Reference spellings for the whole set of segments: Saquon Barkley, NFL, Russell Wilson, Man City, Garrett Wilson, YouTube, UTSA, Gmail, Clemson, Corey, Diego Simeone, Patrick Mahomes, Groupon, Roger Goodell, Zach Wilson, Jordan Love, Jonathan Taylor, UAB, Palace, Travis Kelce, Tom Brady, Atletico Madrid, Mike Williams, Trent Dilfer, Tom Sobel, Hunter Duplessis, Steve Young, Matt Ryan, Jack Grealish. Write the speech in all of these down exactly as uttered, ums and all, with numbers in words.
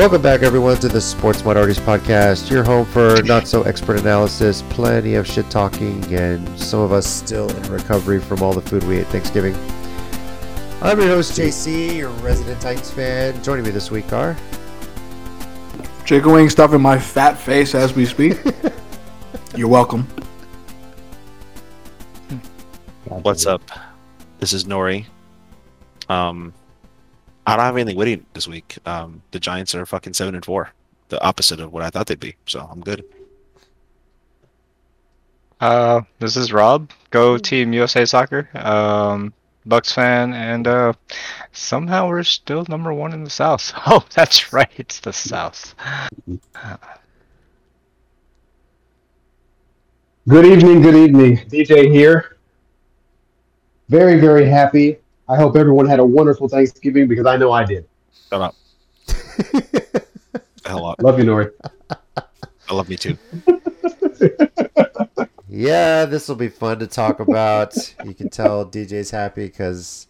Welcome back, everyone, to the Sports Minorities Podcast, your home for not-so-expert analysis, plenty of shit-talking, and some of us still in recovery from all the food we ate Thanksgiving. I'm your host, J C, your resident Titans fan. Joining me this week are... Chicken wing stuff in my fat face as we speak. You're welcome. What's up? This is Nori. Um... I don't have anything witty this week. Um, the Giants are fucking seven and four, the opposite of what I thought they'd be. So I'm good. Uh, this is Rob. Go Team U S A Soccer. Um, Bucks fan, and uh, somehow we're still number one in the South. Oh, that's right, it's the South. Good evening. Good evening. D J here. Very, very happy. I hope everyone had a wonderful Thanksgiving, because I know I did. Shut up. Hell up. Love you, Nori. I love you, too. Yeah, this will be fun to talk about. You can tell D J's happy because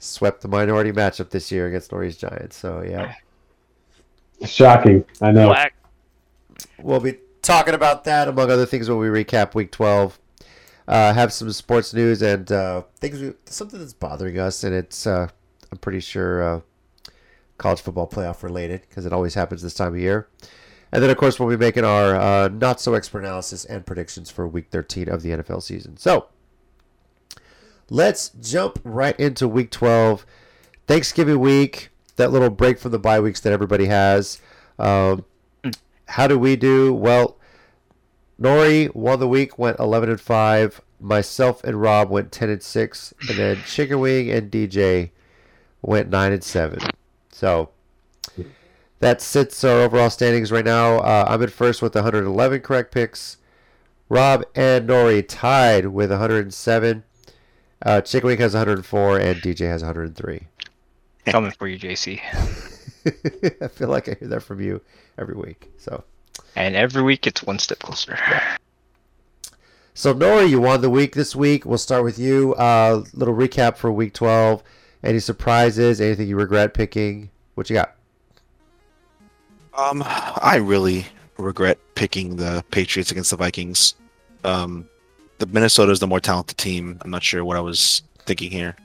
swept the minority matchup this year against Nori's Giants. So, yeah. Shocking. I know. Black. We'll be talking about that, among other things, when we recap Week twelve. Uh, have some sports news and uh, things. We, something that's bothering us, and it's uh, I'm pretty sure uh, college football playoff related, because it always happens this time of year. And then, of course, we'll be making our uh, not so expert analysis and predictions for Week thirteen of the N F L season. So let's jump right into Week twelve, Thanksgiving week. That little break from the bye weeks that everybody has. Um, how do we do? Well, Nori won the week, went eleven and five. Myself and Rob went ten and six, and then Chicken Wing and D J went nine and seven. So that sits our overall standings right now. Uh, I'm in first with one hundred eleven correct picks. Rob and Nori tied with one hundred seven. Uh, Chicken Wing has one hundred four, and D J has one hundred three. Coming for you, J C. I feel like I hear that from you every week. So. And every week it's one step closer. Yeah. So, Nori, you won the week this week. We'll start with you. Uh, little recap for Week twelve. Any surprises? Anything you regret picking? What you got? Um, I really regret picking the Patriots against the Vikings. Um, the Minnesota is the more talented team. I'm not sure what I was thinking here.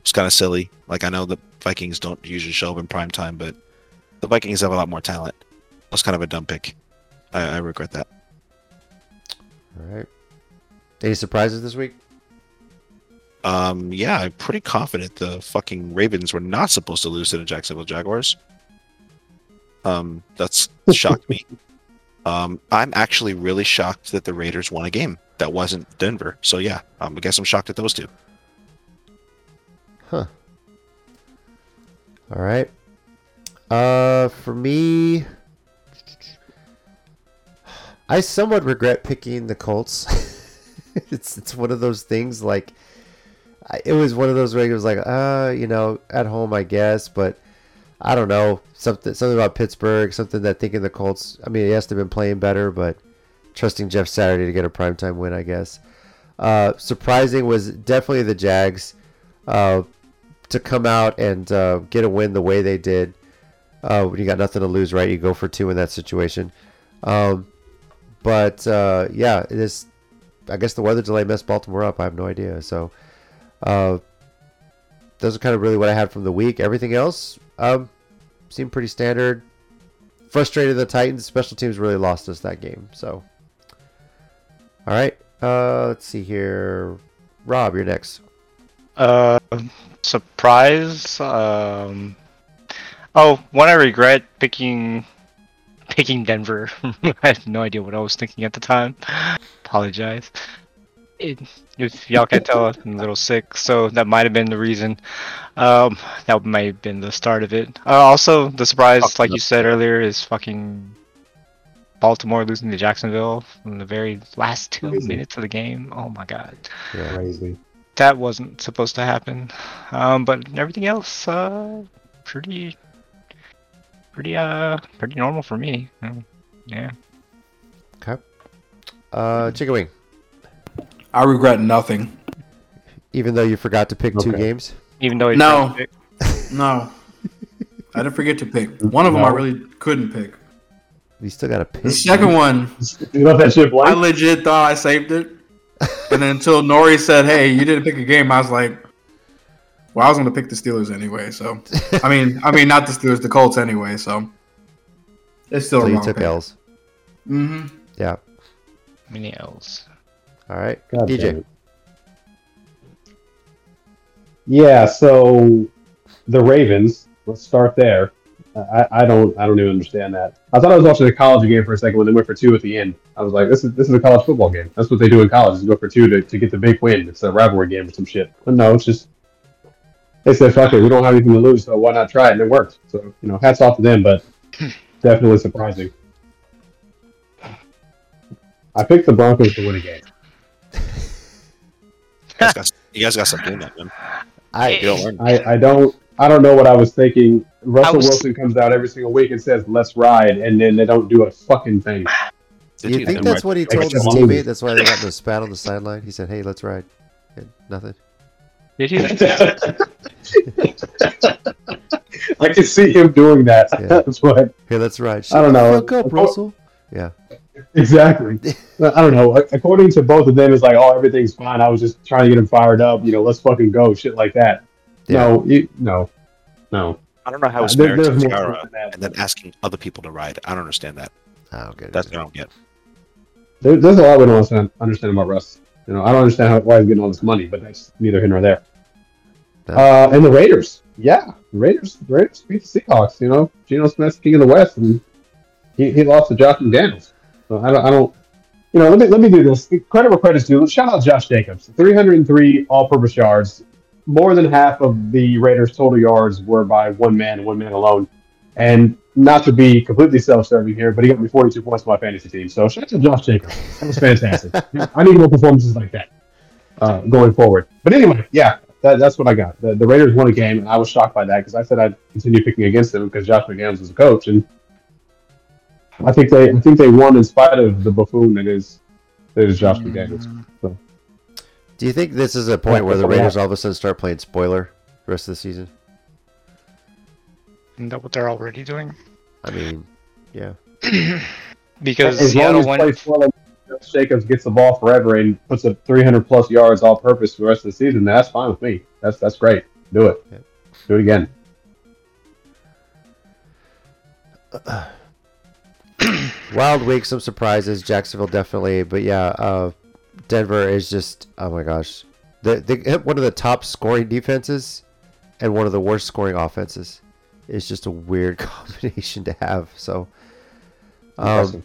It's kind of silly. Like, I know the Vikings don't usually show up in prime time, but the Vikings have a lot more talent. It was kind of a dumb pick. I, I regret that. All right. Any surprises this week? Um, yeah, I'm pretty confident the fucking Ravens were not supposed to lose to the Jacksonville Jaguars. Um, that's shocked me. Um, I'm actually really shocked that the Raiders won a game that wasn't Denver. So yeah, um, I guess I'm shocked at those two. Huh. All right. Uh, for me, I somewhat regret picking the Colts. it's it's one of those things, like, I, it was one of those where it was like, uh, you know, at home, I guess, but I don't know. Something something about Pittsburgh, something that thinking the Colts, I mean, yes, they've been playing better, but trusting Jeff Saturday to get a primetime win, I guess. Uh, surprising was definitely the Jags uh, to come out and uh, get a win the way they did. Uh, you got nothing to lose, right? You go for two in that situation. Um But, uh, yeah, this, I guess the weather delay messed Baltimore up. I have no idea. So, uh, those are kind of really what I had from the week. Everything else um, seemed pretty standard. Frustrated the Titans. Special teams really lost us that game. So, all right. Uh, let's see here. Rob, you're next. Uh, surprise. Um, oh, one I regret picking... Picking Denver. I had no idea what I was thinking at the time. Apologize. It, if y'all can't tell, I'm a little sick, so that might have been the reason. Um, that might have been the start of it. Uh, also, the surprise, oh, like no. you said earlier, is fucking Baltimore losing to Jacksonville in the very last two crazy. minutes of the game. Oh my god. Yeah, crazy. That wasn't supposed to happen. Um, but everything else, uh, pretty... Pretty uh, pretty normal for me. Yeah. Okay. Uh, Chicken Wing. I regret nothing. Even though you forgot to pick okay. two games. Even though you no, forgot to pick. no, I didn't forget to pick. One of no. them I really couldn't pick. You still got to pick. The second one, you love that shit, I legit thought I saved it. And then until Nori said, hey, you didn't pick a game, I was like, well, I was going to pick the Steelers anyway. So, I mean, I mean, not the Steelers, the Colts anyway. So, it's still so a wrong you took pick. L's. Mm-hmm. Yeah. Many L's. All right. God, D J. Yeah, so the Ravens, let's start there. I, I don't I don't even understand that. I thought I was watching a college game for a second when they went for two at the end. I was like, this is this is a college football game. That's what they do in college, is go for two to, to get the big win. It's a rivalry game or some shit. But no, it's just, they said, fuck it, we don't have anything to lose, so why not try it? And it worked. So, you know, hats off to them, but definitely surprising. I picked the Broncos to win a game. You guys got, you guys got something in that, man. I don't, I, I don't I don't know what I was thinking. Russell was... Wilson comes out every single week and says, let's ride, and then they don't do a fucking thing. Do you think that's what he told his teammate? That's why they got the spat on the sideline? He said, hey, let's ride. And nothing. Did he? I can see him doing that. Yeah. That's what. Hey, let's ride. Shut I don't know. Look up, Russell. Yeah. Exactly. I don't know. According to both of them, it's like, oh, everything's fine. I was just trying to get him fired up. You know, let's fucking go. Shit like that. Yeah. No, you, no, no. I don't know how it's uh, fair to Tiara and then asking other people to ride. I don't understand that. I don't get it. That's what I don't get. There, there's a lot we don't understand, understand about Russ. You know, I don't understand how, why he's getting all this money, but that's neither here nor there. No. Uh, and the Raiders, yeah, Raiders, Raiders beat the Seahawks. You know, Geno Smith, king of the West, and he, he lost to Josh McDaniels. So I don't, I don't. You know, let me let me do this. Credit where credit's due. Shout out Josh Jacobs, three hundred three all-purpose yards. More than half of the Raiders' total yards were by one man and one man alone. And not to be completely self-serving here, but he got me forty-two points for my fantasy team. So shout out to Josh Jacobs. That was fantastic. I need more performances like that uh, going forward. But anyway, yeah, that, that's what I got. The, the Raiders won a game, and I was shocked by that because I said I'd continue picking against them because Josh McDaniels was a coach. And I think they I think they won in spite of the buffoon that is, that is Josh McDaniels. So. Do you think this is a point where the Raiders all of a sudden start playing spoiler the rest of the season? Isn't that what they're already doing? I mean, yeah. Because as long as play spoiler, Josh Jacobs gets the ball forever and puts up three hundred plus yards all purpose for the rest of the season, that's fine with me. That's that's great. Do it. Yeah. Do it again. Uh, wild week, some surprises. Jacksonville definitely, but yeah, uh, Denver is just, oh my gosh. They, they hit one of the top scoring defenses and one of the worst scoring offenses. It's just a weird combination to have. So, um,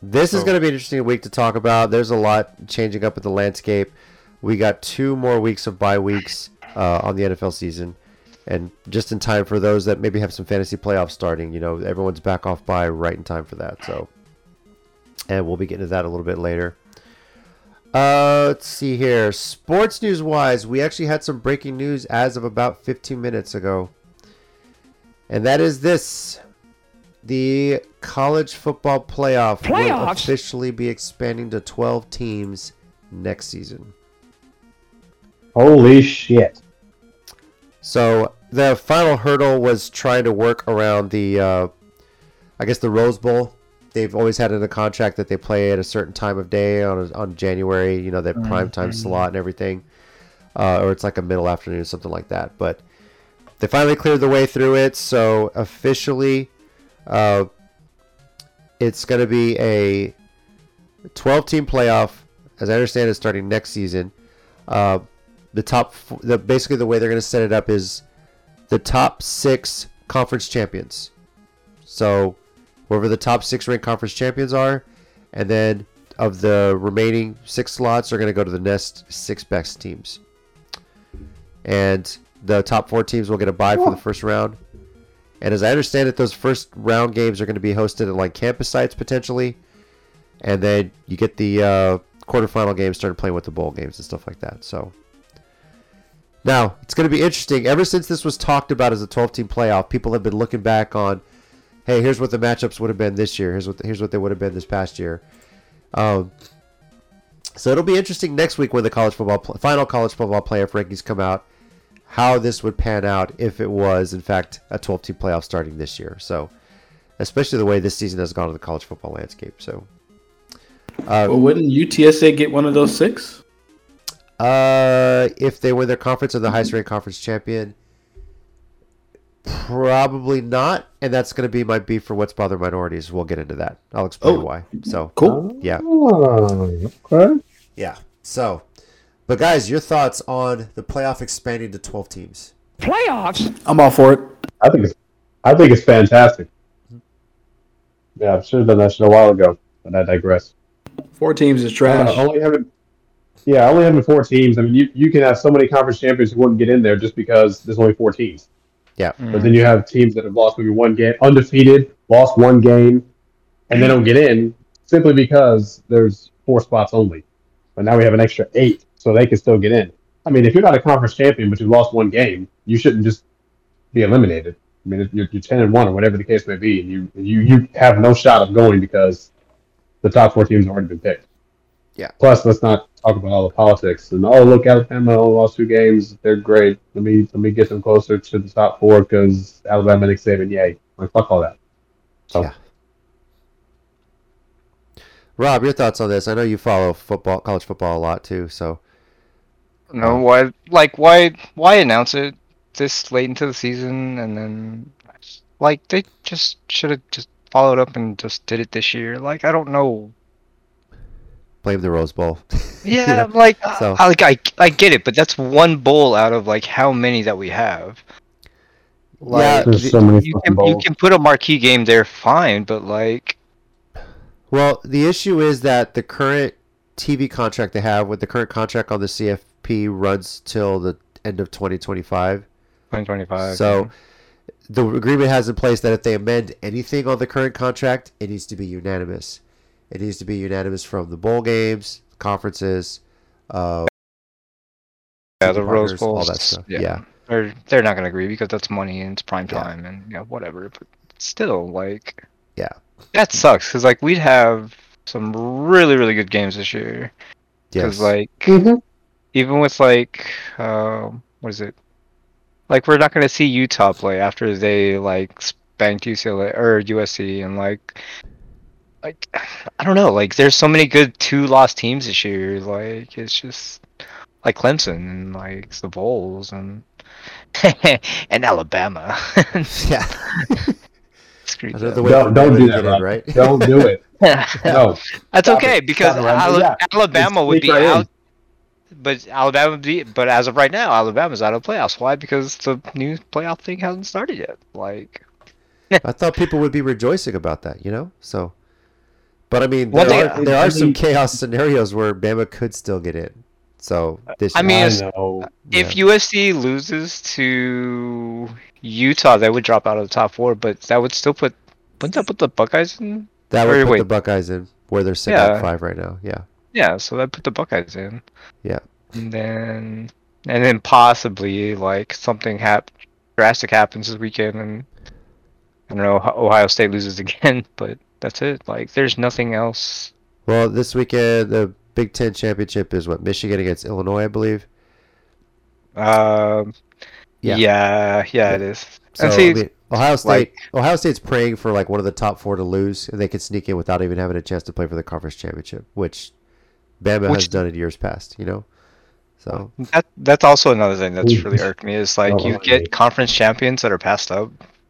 this so. is going to be an interesting week to talk about. There's a lot changing up in the landscape. We got two more weeks of bye weeks uh, on the N F L season. And just in time for those that maybe have some fantasy playoffs starting, you know, everyone's back off bye right in time for that. So, and we'll be getting to that a little bit later. Uh, let's see here. Sports news wise, we actually had some breaking news as of about fifteen minutes ago. And that is this. The college football playoff Playoffs? will officially be expanding to twelve teams next season. Holy shit. So the final hurdle was trying to work around the, uh, I guess the Rose Bowl. They've always had in a contract that they play at a certain time of day on a, on January, you know, that oh, prime time slot and everything. Uh, or it's like a middle afternoon, something like that. But they finally cleared the way through it. So officially, uh, it's going to be a twelve-team playoff. As I understand it, starting next season. Uh, the top, the, basically the way they're going to set it up is the top six conference champions. So whoever the top six ranked conference champions are, and then of the remaining six slots are going to go to the next six best teams. And the top four teams will get a bye for the first round. And as I understand it, those first round games are going to be hosted at like campus sites potentially. And then you get the uh, quarterfinal games started playing with the bowl games and stuff like that. So now it's going to be interesting. Ever since this was talked about as a twelve-team playoff, people have been looking back on, hey, here's what the matchups would have been this year. Here's what the, here's what they would have been this past year. Um, so it'll be interesting next week when the college football pl- final college football playoff rankings come out, how this would pan out if it was, in fact, a twelve-team playoff starting this year. So, especially the way this season has gone to the college football landscape. So, uh, well, wouldn't U T S A get one of those six? Uh, if they win their conference or the highest-ranked conference champion, probably not. And that's going to be my beef for what's bothering minorities. We'll get into that. I'll explain oh, why. So, cool. Yeah. Oh, okay. Yeah. So, but guys, your thoughts on the playoff expanding to twelve teams? Playoffs? I'm all for it. I think it's, I think it's fantastic. Yeah, I should have done that shit a while ago, but I digress. Four teams is trash. Uh, only having, yeah, only having four teams. I mean, you, you can have so many conference champions who wouldn't get in there just because there's only four teams. Yeah. Mm. But then you have teams that have lost maybe one game, undefeated, lost one game, and they don't get in simply because there's four spots only. But now we have an extra eight, so they can still get in. I mean, if you're not a conference champion, but you lost one game, you shouldn't just be eliminated. I mean, you're, you're ten and one or whatever the case may be, and you, you you have no shot of going because the top four teams have already been picked. Yeah. Plus, let's not talk about all the politics. And, oh, look, Alabama lost two games. They're great. Let me let me get them closer to the top four because Alabama, Nick Saban, yay. Like, fuck all that. So. Yeah. Rob, your thoughts on this? I know you follow football, college football a lot, too, so. No, why, like, why, why announce it this late into the season, and then, like, they just should have just followed up and just did it this year. Like, I don't know. Blame the Rose Bowl. Yeah, yeah. like, so. I, like I, I get it, but that's one bowl out of, like, how many that we have. Like, yeah, so many you, can, you can put a marquee game there, fine, but, like... Well, the issue is that the current T V contract they have with the current contract on the C F P runs till the end of twenty twenty-five. twenty twenty-five. So yeah. The agreement has in place that if they amend anything on the current contract, it needs to be unanimous. It needs to be unanimous from the bowl games, conferences, uh, yeah, the Rose Bowl, all that stuff. Yeah, yeah. They're, they're not going to agree because that's money and it's prime yeah. time and you know, whatever. But still, like, yeah, that sucks because like we'd have some really really good games this year. Because yes. like mm-hmm. even with like uh, what is it? Like we're not going to see Utah play after they like spanked U C L A or U S C and like. Like, I don't know. Like, there's so many good two-loss teams this year. Like, it's just like Clemson and like the Vols and and Alabama. Yeah. Screw that. Don't, don't do that, in, right? Don't do it. No, that's Stop okay it. because Al- Alabama it's would be right out. In. But Alabama would be. But as of right now, Alabama's out of playoffs. Why? Because the new playoff thing hasn't started yet. Like, I thought people would be rejoicing about that. You know, so. But I mean, there, thing, are, there are some chaos scenarios where Bama could still get in. So this I mean, I know, if yeah. U S C loses to Utah, they would drop out of the top four. But that would still put wouldn't that put the Buckeyes in? That would or, put wait. the Buckeyes in where they're sitting yeah. at five right now. Yeah. Yeah. So that put the Buckeyes in. Yeah. And then and then possibly like something hap- drastic happens this weekend, and I don't know Ohio State loses again, but. That's it. Like, there's nothing else. Well, this weekend, the Big Ten Championship is what? Michigan against Illinois, I believe. Um, yeah. Yeah, yeah, it is. So, and see, I mean, Ohio State, like, Ohio State's praying for, like, one of the top four to lose, and they could sneak in without even having a chance to play for the conference championship, which Bama which, has done in years past, you know? So that That's also another thing that's ooh. really irked me is, like, oh, you get me. conference champions that are passed up.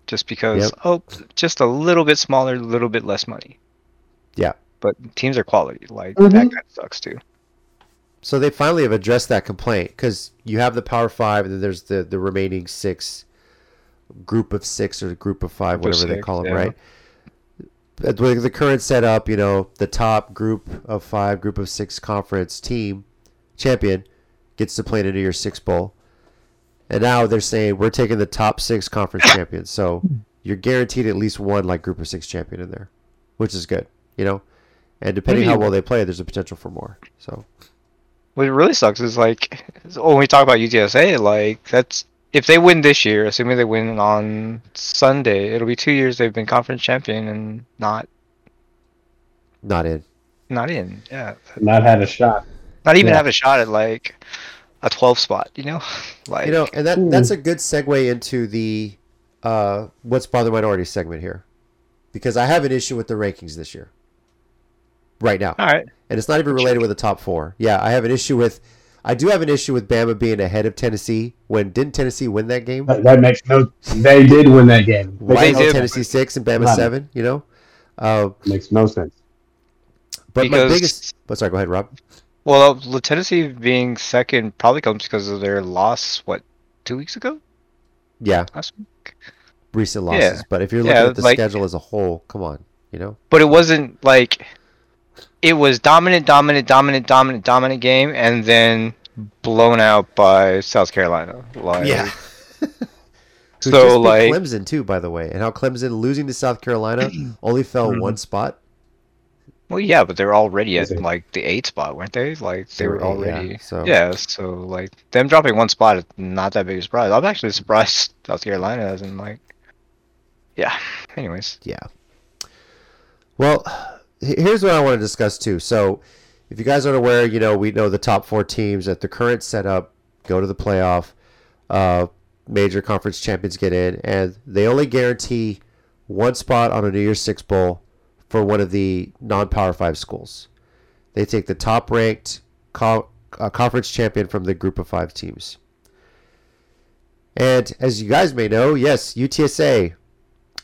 Just because, yep. oh, just a little bit smaller, a little bit less money. Yeah. But teams are quality. Like, mm-hmm. that kind of sucks, too. So they finally have addressed that complaint. Because you have the Power Five, and then there's the, the remaining six, group of six or group of five, group whatever six, they call them, yeah. right? With the current setup, you know, the top group of five, group of six conference team champion gets to play in a New Year's Six Bowl. And now they're saying we're taking the top six conference champions. So you're guaranteed at least one like group of six champion in there, which is good, you know? And depending how well they play, there's a potential for more. So what really sucks is like when we talk about U T S A, like that's if they win this year, assuming they win on Sunday, it'll be two years they've been conference champion and not not in. Not in, yeah. Not had a shot. Not even yeah. have a shot at like a twelve spot, you know? Like, you know, and that, that's a good segue into the uh, What's Bother Minority segment here. Because I have an issue with the rankings this year. Right now. All right. And it's not even related with the top four. Yeah, I have an issue with... I do have an issue with Bama being ahead of Tennessee. When didn't Tennessee win that game? That, that makes no. They did win that game. Why is Tennessee six and Bama seven? You know, uh, makes no sense. But because, my biggest. But sorry, go ahead, Rob. Well, Tennessee being second probably comes because of their loss. What, two weeks ago? Yeah, last week. Recent losses. Yeah. But if you're looking yeah, at the like, schedule as a whole, come on, you know. But it wasn't like. It was dominant, dominant, dominant, dominant, dominant game, and then blown out by South Carolina. Like, yeah. so just like Clemson too, by the way, and how Clemson losing to South Carolina only fell mm-hmm. one spot. Well, yeah, but they were already at like the eight spot, weren't they? Like they were already, yeah. So, yeah, so like them dropping one spot is not that big a surprise. I'm actually surprised South Carolina hasn't like, yeah. Anyways, yeah. Well. Here's what I want to discuss, too. So if you guys aren't aware, you know, we know the top four teams at the current setup go to the playoff, uh, major conference champions get in, and they only guarantee one spot on a New Year's Six Bowl for one of the non-Power five schools. They take the top-ranked co- uh, conference champion from the group of five teams. And as you guys may know, yes, U T S A,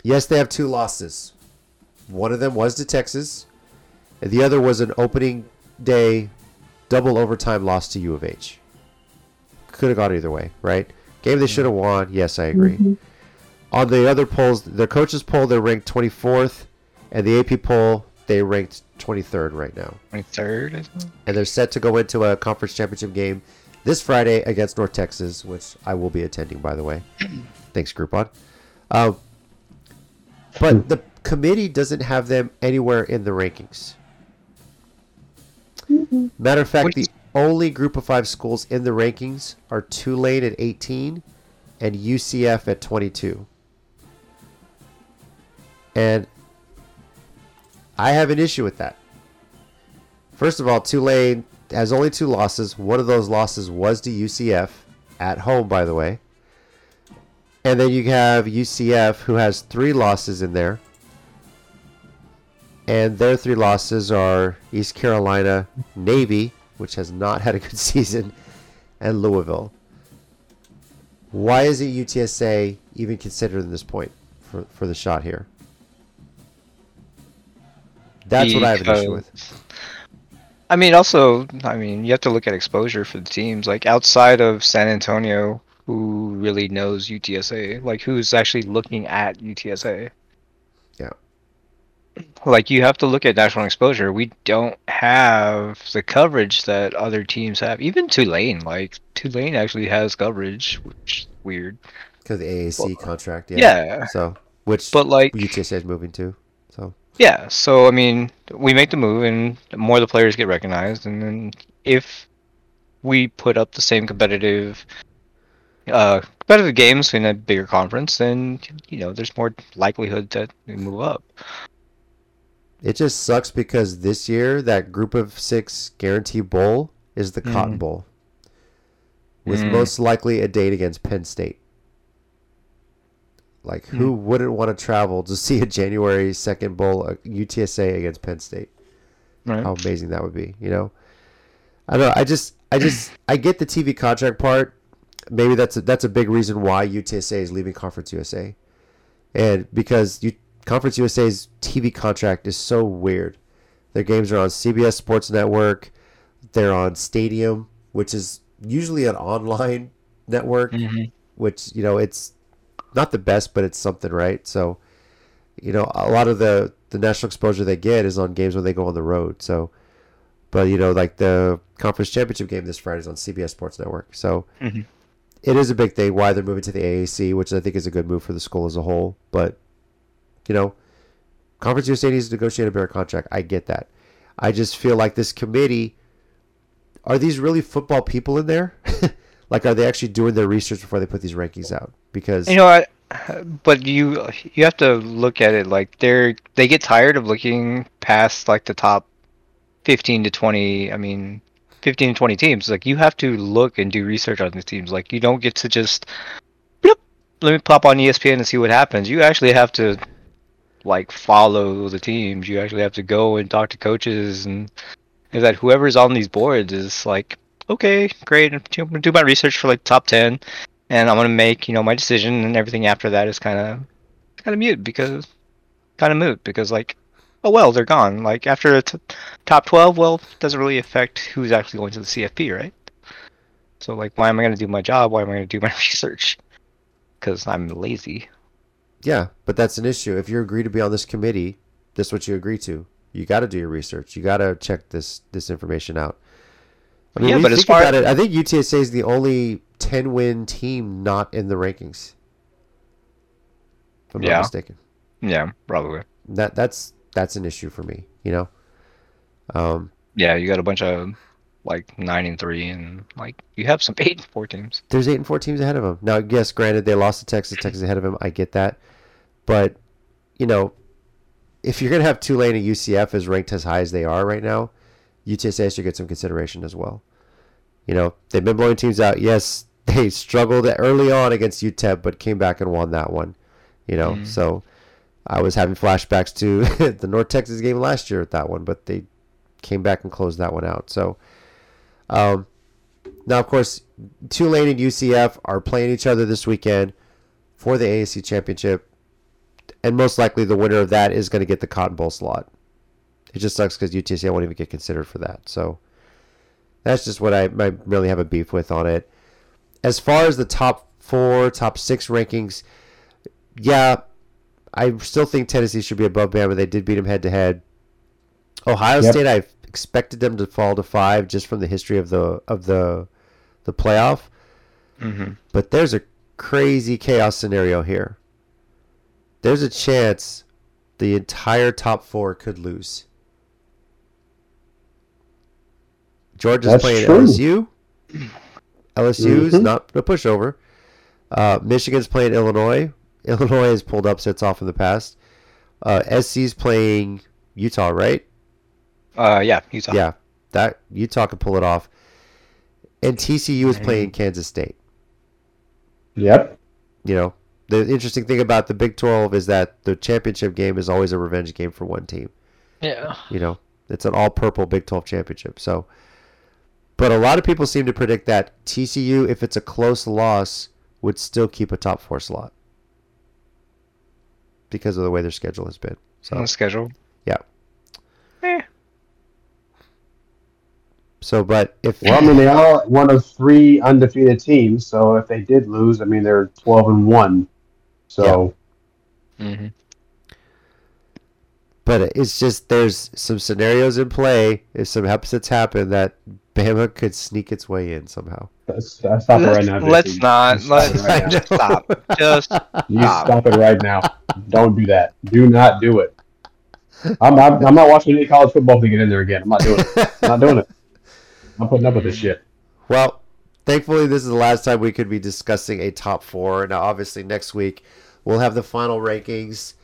yes, they have two losses. One of them was to Texas. And the other was an opening day double overtime loss to U of H. Could have gone either way, right? Game they should have won. Yes, I agree. Mm-hmm. On the other polls, their coaches poll, they're ranked twenty-fourth. And the A P poll, they ranked twenty-third right now. twenty-third, I think. And they're set to go into a conference championship game this Friday against North Texas, which I will be attending, by the way. Thanks, Groupon. Uh, but the committee doesn't have them anywhere in the rankings. Mm-hmm. Matter of fact, What's... the only group of five schools in the rankings are Tulane at eighteen and U C F at twenty-two. And I have an issue with that. First of all, Tulane has only two losses. One of those losses was to U C F at home, by the way. And then you have U C F, who has three losses in there. And their three losses are East Carolina, Navy, which has not had a good season, and Louisville. Why is it U T S A even considered at this point for, for the shot here? That's because, what I have an issue with. I mean, also, I mean, you have to look at exposure for the teams. Like, outside of San Antonio, who really knows U T S A? Like, who's actually looking at U T S A? Yeah. Like, you have to look at national exposure. We don't have the coverage that other teams have. Even Tulane, like Tulane actually has coverage, which is weird because the A A C well, contract. Yeah. yeah. So which, but like U T S A is moving to. So yeah. So I mean, we make the move, and more of the players get recognized, and then if we put up the same competitive, uh, competitive games in a bigger conference, then you know there's more likelihood that we move up. It just sucks because this year that group of six guarantee bowl is the mm. Cotton Bowl, with mm. most likely a date against Penn State. Like, mm. who wouldn't want to travel to see a January second bowl, a U T S A against Penn State? Right. How amazing that would be, you know? I don't know. I just, I just, I get the T V contract part. Maybe that's a, that's a big reason why U T S A is leaving Conference U S A, and because you. Conference U S A's T V contract is so weird. Their games are on C B S Sports Network. They're on Stadium, which is usually an online network, mm-hmm. which, you know, it's not the best, but it's something, right? So, you know, a lot of the, the national exposure they get is on games when they go on the road. So, but, you know, like the conference championship game this Friday is on C B S Sports Network. So mm-hmm. it is a big thing why they're moving to the A A C, which I think is a good move for the school as a whole, but... You know, Conference U S A needs to negotiate a better contract. I get that. I just feel like this committee, are these really football people in there? Like, are they actually doing their research before they put these rankings out? Because you know, I, but you you have to look at it like they're they get tired of looking past like the top fifteen to twenty. I mean, fifteen to twenty teams. Like, you have to look and do research on these teams. Like, you don't get to just, let me pop on E S P N and see what happens. You actually have to, like, follow the teams. You actually have to go and talk to coaches, and is that whoever's on these boards is like, okay, great, I'm going to do my research for, like, top ten, and I'm going to make, you know, my decision, and everything after that is kind of kind of mute because, kind of moot because, like, oh, well, they're gone. Like, after a t- top twelve, well, it doesn't really affect who's actually going to the C F P, right? So, like, why am I going to do my job? Why am I going to do my research? Because I'm lazy. Yeah, but that's an issue. If you agree to be on this committee, that's what you agree to. You got to do your research. You got to check this this information out. I mean, yeah, but as far as it, I think U T S A is the only ten-win team not in the rankings. If I'm yeah. not mistaken. Yeah, probably. That that's that's an issue for me, you know. Um, yeah, you got a bunch of like nine and three, and like you have some eight and four teams. There's eight and four teams ahead of them. Now, yes, granted, they lost to Texas. Texas ahead of them. I get that, but you know, if you're gonna have Tulane and U C F as ranked as high as they are right now, U T S A should get some consideration as well. You know, they've been blowing teams out. Yes, they struggled early on against U T E P, but came back and won that one. You know, mm. so I was having flashbacks to the North Texas game last year at that one, but they came back and closed that one out. So um, now, of course, Tulane and U C F are playing each other this weekend for the A A C championship. And most likely the winner of that is going to get the Cotton Bowl slot. It just sucks because U T S A won't even get considered for that. So that's just what I, I really have a beef with on it. As far as the top four, top six rankings, yeah, I still think Tennessee should be above Bama. They did beat them head-to-head. Ohio yep. State, I expected them to fall to five just from the history of the of the the playoff. Mm-hmm. But there's a crazy chaos scenario here. There's a chance the entire top four could lose. Georgia's That's playing true. L S U. L S U's mm-hmm. not a pushover. Uh, Michigan's playing Illinois. Illinois has pulled upsets off in the past. Uh, S C's playing Utah, right? Uh, yeah, Utah. Yeah, that Utah can pull it off. And T C U is playing Kansas State. Yep. You know, the interesting thing about the Big twelve is that the championship game is always a revenge game for one team. Yeah. You know, it's an all-purple Big twelve championship. So, but a lot of people seem to predict that T C U, if it's a close loss, would still keep a top four slot. Because of the way their schedule has been. So on the schedule? Yeah. Eh. So, but if... Well, I mean, they are one of three undefeated teams, so if they did lose, I mean, they're twelve and one. So... Yeah. Mm-hmm. But it's just, there's some scenarios in play, if some upsets happen, that Bama could sneak its way in somehow. Stop it right now, Jesse. Let's not. Let's right just stop. Just you stop. stop it right now. Don't do that. Do not do it. I'm, I'm I'm not watching any college football to get in there again. I'm not doing it. I'm not doing it. I'm putting up with this shit. Well, thankfully, this is the last time we could be discussing a top four. Now, obviously, next week we'll have the final rankings,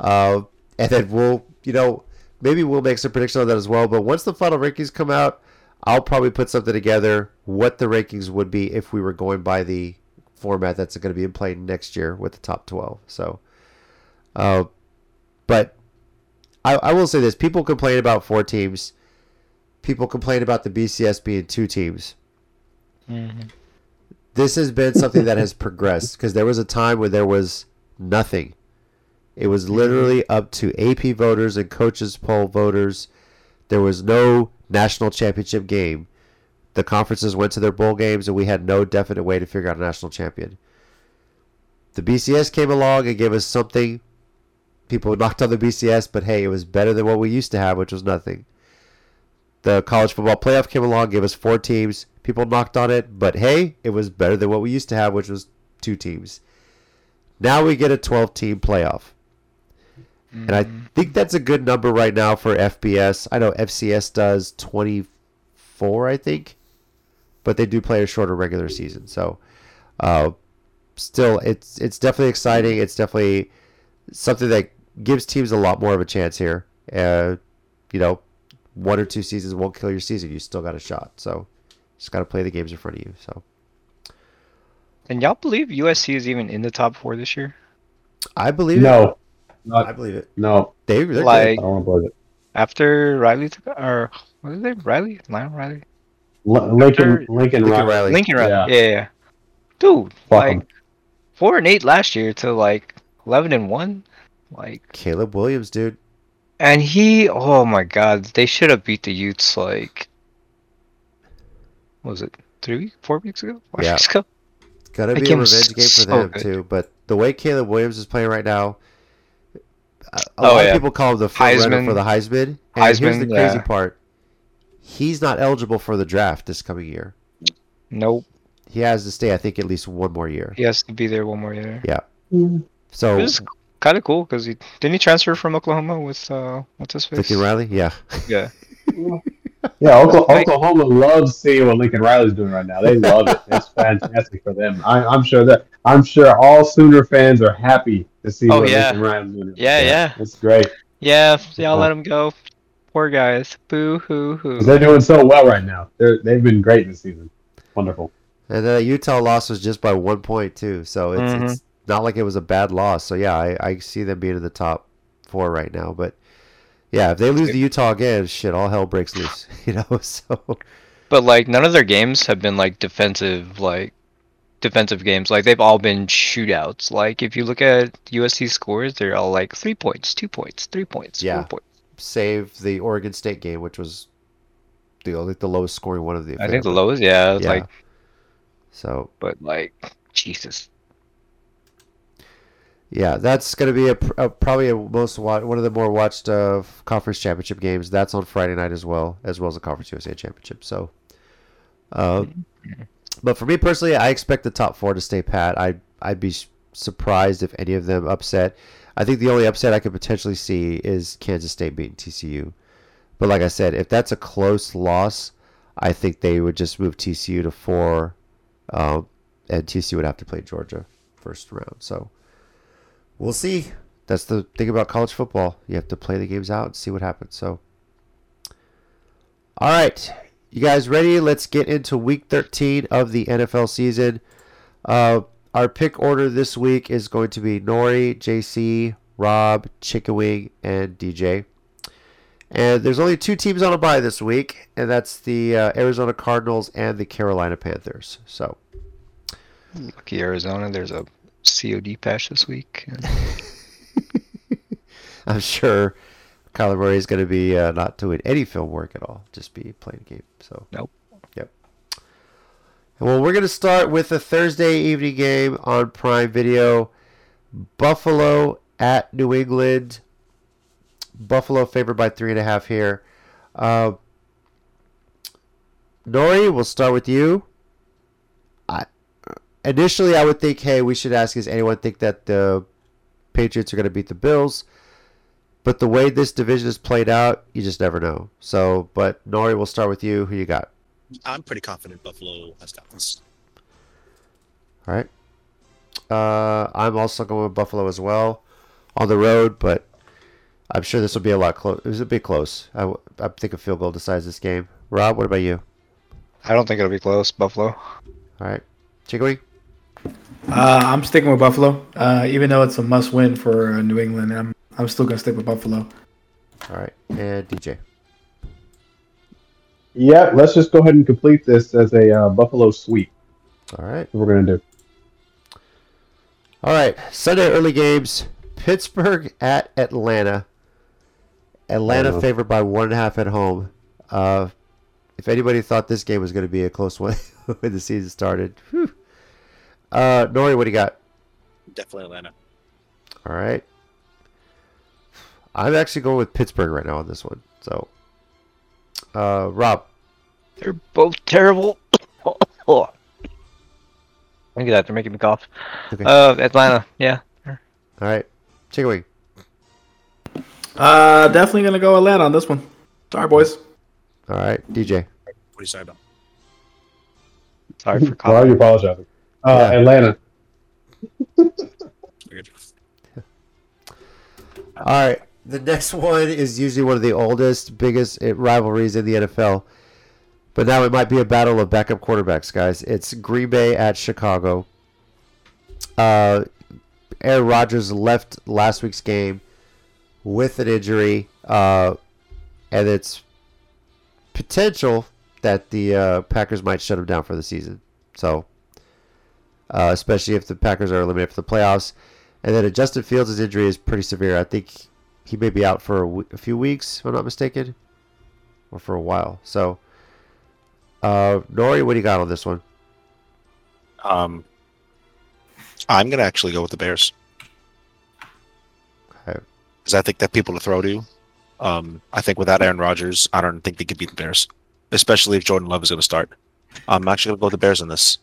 uh, and then we'll, you know, maybe we'll make some predictions on that as well. But once the final rankings come out, I'll probably put something together what the rankings would be if we were going by the format that's going to be in play next year with the top twelve. So, uh, but I, I will say this. People complain about four teams. People complain about the B C S being two teams. Mm-hmm. This has been something that has progressed because there was a time where there was nothing. It was literally up to A P voters and coaches poll voters. There was no national championship game. The conferences went to their bowl games, and we had no definite way to figure out a national champion. The B C S came along and gave us something. People knocked on the B C S, but hey, it was better than what we used to have, which was nothing. The college football playoff came along, gave us four teams. People knocked on it, but hey, it was better than what we used to have, which was two teams. Now we get a twelve-team playoff. And I think that's a good number right now for F B S. I know F C S does twenty-four, I think. But they do play a shorter regular season. So uh, still, it's it's definitely exciting. It's definitely something that gives teams a lot more of a chance here. Uh, you know, one or two seasons won't kill your season. You still got a shot. So Just got to play the games in front of you. So. And y'all believe U S C is even in the top four this year? I believe no, it. No. I believe it. No. They like, I don't want to believe it. After Riley took or what is it? Riley? Lionel Riley? L- Lincoln, after, Lincoln Lincoln Riley. Lincoln Riley. Yeah, yeah. yeah. Dude, Fuck like him. four and eight last year to like eleven and one. Like Caleb Williams, dude. And he oh my god, they should have beat the Utes like what was it, three, four weeks ago? Four yeah. weeks ago? Gotta be a revenge game for them too, but the way Caleb Williams is playing right now, a oh, lot yeah. of people call him the front-runner for the Heisman. And Heisman, here's the crazy yeah. part: he's not eligible for the draft this coming year. Nope. He has to stay, I think, at least one more year. He has to be there one more year. Yeah. yeah. So it's kind of cool because he didn't he transfer from Oklahoma with uh, what's his face? Lincoln Riley. Yeah. Yeah. Yeah, Oklahoma, Oklahoma loves seeing what Lincoln Riley's doing right now. They love it. It's fantastic for them. I, I'm sure that I'm sure all Sooner fans are happy to see oh, what yeah. Lincoln Riley's doing. Yeah, yeah, yeah, it's great. Yeah, y'all yeah. let him go. Poor guys. Boo hoo hoo. They're doing so well right now. They're they've been great this season. Wonderful. And the uh, Utah loss was just by one point too, so it's, mm-hmm. it's not like it was a bad loss. So yeah, I, I see them being in the top four right now, but. Yeah, if they lose to Utah again, shit, all hell breaks loose, you know. So, but like none of their games have been like defensive, like defensive games. Like they've all been shootouts. Like if you look at U S C scores, they're all like three points, two points, three points, yeah. four points. Save the Oregon State game, which was the only the lowest scoring one of the. I think the lowest, yeah, yeah. Like so, but like Jesus. Yeah, that's going to be a, a probably a most watch, one of the more watched uh, conference championship games. That's on Friday night as well, as well as the Conference U S A Championship. So, uh, but for me personally, I expect the top four to stay pat. I I'd be surprised if any of them upset. I think the only upset I could potentially see is Kansas State beating T C U. But like I said, if that's a close loss, I think they would just move T C U to four, uh, and T C U would have to play Georgia first round. So. We'll see. That's the thing about college football. You have to play the games out and see what happens. So, all right, you guys ready? Let's get into Week thirteen of the N F L season. Uh, our pick order this week is going to be Nori, J C, Rob, Chicken Wing, and D J. And there's only two teams on a bye this week, and that's the uh, Arizona Cardinals and the Carolina Panthers. So, lucky Arizona. There's a C O D patch this week. I'm sure Kyler Murray is going to be uh, not doing any film work at all, just be playing game. So nope. Yep. Well, we're going to start with a Thursday evening game on Prime Video. Buffalo at New England. Buffalo favored by three and a half here. Uh, Nori, we'll start with you. I. Initially, I would think, hey, we should ask, does anyone think that the Patriots are going to beat the Bills? But the way this division is played out, you just never know. So, but Nori, we'll start with you. Who you got? I'm pretty confident Buffalo has got this. All right. Uh, I'm also going with Buffalo as well on the road, but I'm sure this will be a lot close. It will be close. I, w- I think a field goal decides this game. Rob, what about you? I don't think it'll be close, Buffalo. All right. Chicken Wing? Uh, I'm sticking with Buffalo. Uh, even though it's a must-win for uh, New England, I'm I'm still gonna stick with Buffalo. All right, and D J. Yeah, let's just go ahead and complete this as a uh, Buffalo sweep. All right, what we're gonna do. All right, Sunday early games: Pittsburgh at Atlanta. Atlanta favored by one and a half at home. Uh, if anybody thought this game was gonna be a close one when the season started. Whew. Uh, Nori, what do you got? Definitely Atlanta. All right. I'm actually going with Pittsburgh right now on this one. So, uh, Rob. They're both terrible. Look at that. They're making me cough. Okay. Uh, Atlanta. Yeah. All right. Chicken Wing. Uh, definitely going to go Atlanta on this one. Sorry, boys. All right. D J. What are you sorry about? Sorry for calling. Why are you apologizing? Uh, yeah. Atlanta. All right. The next one is usually one of the oldest, biggest rivalries in the N F L. But now it might be a battle of backup quarterbacks, guys. It's Green Bay at Chicago. Uh, Aaron Rodgers left last week's game with an injury, uh, and it's potential that the uh, Packers might shut him down for the season. So, uh, especially if the Packers are eliminated for the playoffs. And then Justin Fields' injury is pretty severe. I think he may be out for a, w- a few weeks, if I'm not mistaken, or for a while. So, uh, Nori, what do you got on this one? Um, I'm going to actually go with the Bears. Okay. Because I think that people to throw to. Um, I think without Aaron Rodgers, I don't think they could beat the Bears, especially if Jordan Love is going to start. I'm actually going to go with the Bears on this.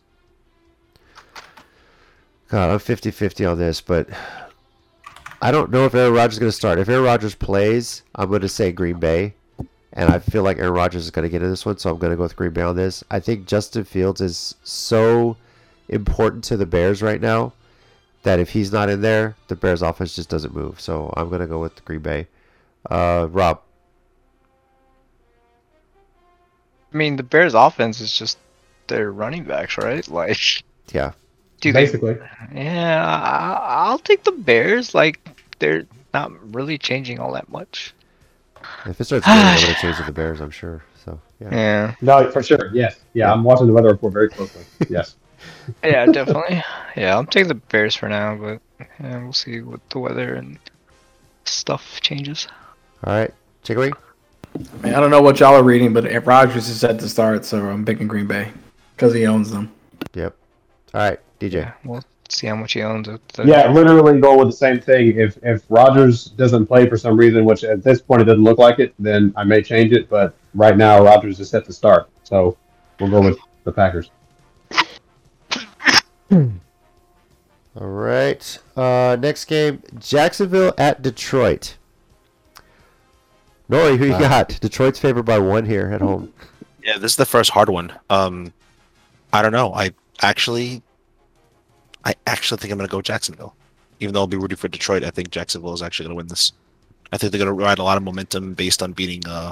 God, I'm fifty-fifty on this, but I don't know if Aaron Rodgers is going to start. If Aaron Rodgers plays, I'm going to say Green Bay, and I feel like Aaron Rodgers is going to get in this one, so I'm going to go with Green Bay on this. I think Justin Fields is so important to the Bears right now that if he's not in there, the Bears' offense just doesn't move. So I'm going to go with Green Bay. Uh, Rob? I mean, the Bears' offense is just their running backs, right? Like, yeah. Dude, basically. Yeah, I, I'll take the Bears. Like, they're not really changing all that much. If it starts raining, I'm going to change to the Bears, I'm sure. So yeah. yeah. No, for sure. Yes. Yeah, yeah, I'm watching the weather report very closely. Yes. Yeah, definitely. Yeah, I'm taking the Bears for now, but yeah, we'll see what the weather and stuff changes. All right. Chickaway? I mean, I don't know what y'all are reading, but Rodgers is set to start, so I'm picking Green Bay because he owns them. Yep. All right. D J. Yeah, we'll see how much he owns it. So. Yeah, literally go with the same thing. If if Rodgers doesn't play for some reason, which at this point it doesn't look like it, then I may change it. But right now, Rodgers is set to start. So we'll go with the Packers. All right. Uh, next game, Jacksonville at Detroit. Nori, who you uh, got? Detroit's favored by one here at home. Yeah, this is the first hard one. Um, I don't know. I actually... I actually think I'm going to go Jacksonville. Even though I'll be rooting for Detroit, I think Jacksonville is actually going to win this. I think they're going to ride a lot of momentum based on beating uh,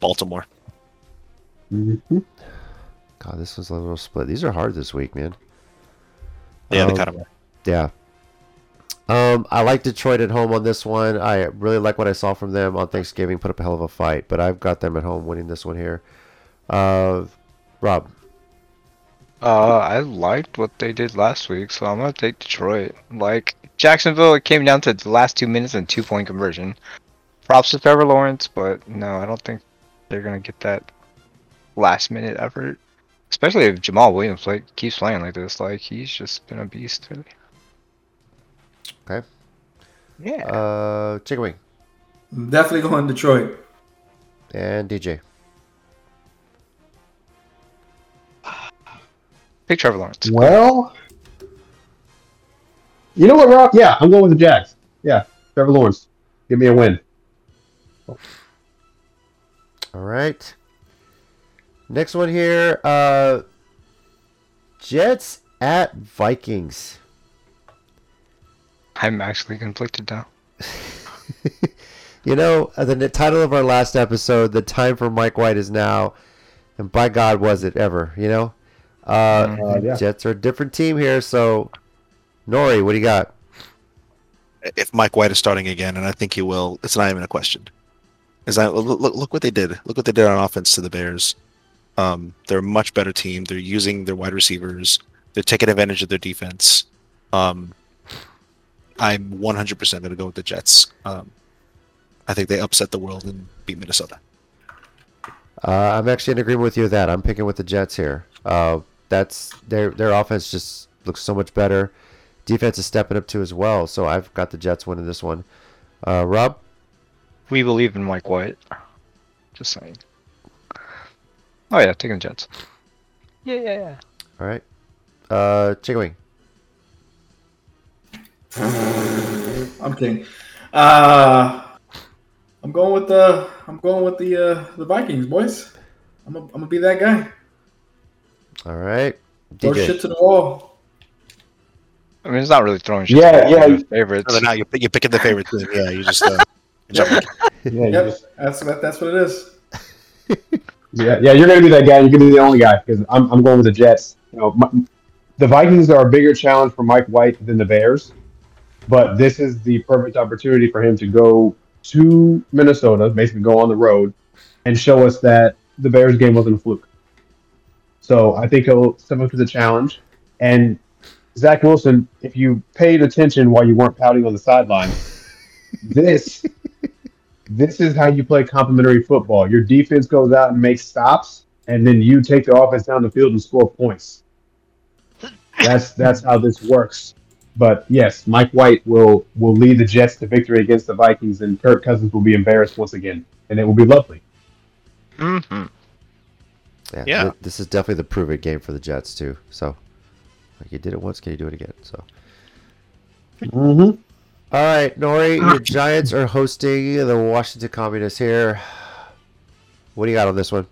Baltimore. Mm-hmm. God, this was a little split. These are hard this week, man. Yeah, um, they kind of are. Yeah. Um, I like Detroit at home on this one. I really like what I saw from them on Thanksgiving. Put up a hell of a fight, but I've got them at home winning this one here. Uh, Rob? Uh, I liked what they did last week, so I'm going to take Detroit. Like, Jacksonville, it came down to the last two minutes and two-point conversion. Props to Trevor Lawrence, but no, I don't think they're going to get that last-minute effort. Especially if Jamal Williams like keeps playing like this. Like, he's just been a beast, really. Okay. Yeah. Uh, Chicken Wing. I'm definitely going Detroit. And D J. Pick Trevor Lawrence. Well, you know what, Rob? Yeah, I'm going with the Jags. Yeah, Trevor Lawrence. Give me a win. Oh. All right. Next one here. Uh, Jets at Vikings. I'm actually conflicted now. You know, the title of our last episode, The Time for Mike White Is Now. And by God, was it ever, you know? Uh, uh yeah. Jets are a different team here, so Nori, what do you got? If Mike White is starting again, and I think he will, it's not even a question. Is that look? Look what they did. Look what they did on offense to the Bears. Um, they're a much better team. They're using their wide receivers. They're taking advantage of their defense. Um, I'm one hundred percent going to go with the Jets. Um, I think they upset the world and beat Minnesota. Uh, I'm actually in agreement with you with that. I'm picking with the Jets here. Uh, that's their their offense just looks so much better. Defense is stepping up too as well. So I've got the Jets winning this one. Uh, Rob, we believe in Mike White. Just saying. Oh yeah, taking the Jets. Yeah, yeah, yeah. All right, uh, Chicken Wing. I'm kidding. Uh, I'm going with the I'm going with the uh, the Vikings, boys. I'm a, I'm gonna be that guy. All right. Throw shit to the wall. I mean, it's not really throwing shit yeah, to the wall. Yeah, yeah. Favorites. No, not. You're, you're picking the favorites. Yeah, you just. Uh, yeah, yeah, you just... That's, that, that's what it is. Yeah, yeah, you're going to be that guy. You're going to be the only guy because I'm I'm going with the Jets. You know, my, the Vikings are a bigger challenge for Mike White than the Bears, but this is the perfect opportunity for him to go to Minnesota, basically go on the road, and show us that the Bears game wasn't a fluke. So I think he'll step up to the challenge. And Zach Wilson, if you paid attention while you weren't pouting on the sideline, this this is how you play complimentary football. Your defense goes out and makes stops, and then you take the offense down the field and score points. That's that's how this works. But yes, Mike White will, will lead the Jets to victory against the Vikings, and Kirk Cousins will be embarrassed once again, and it will be lovely. Mm-hmm. Yeah, yeah. Th- this is definitely the prove-it game for the Jets too. So, like you did it once, can you do it again? So. Mm-hmm. All right, Nori, your Giants are hosting the Washington Communists here. What do you got on this one?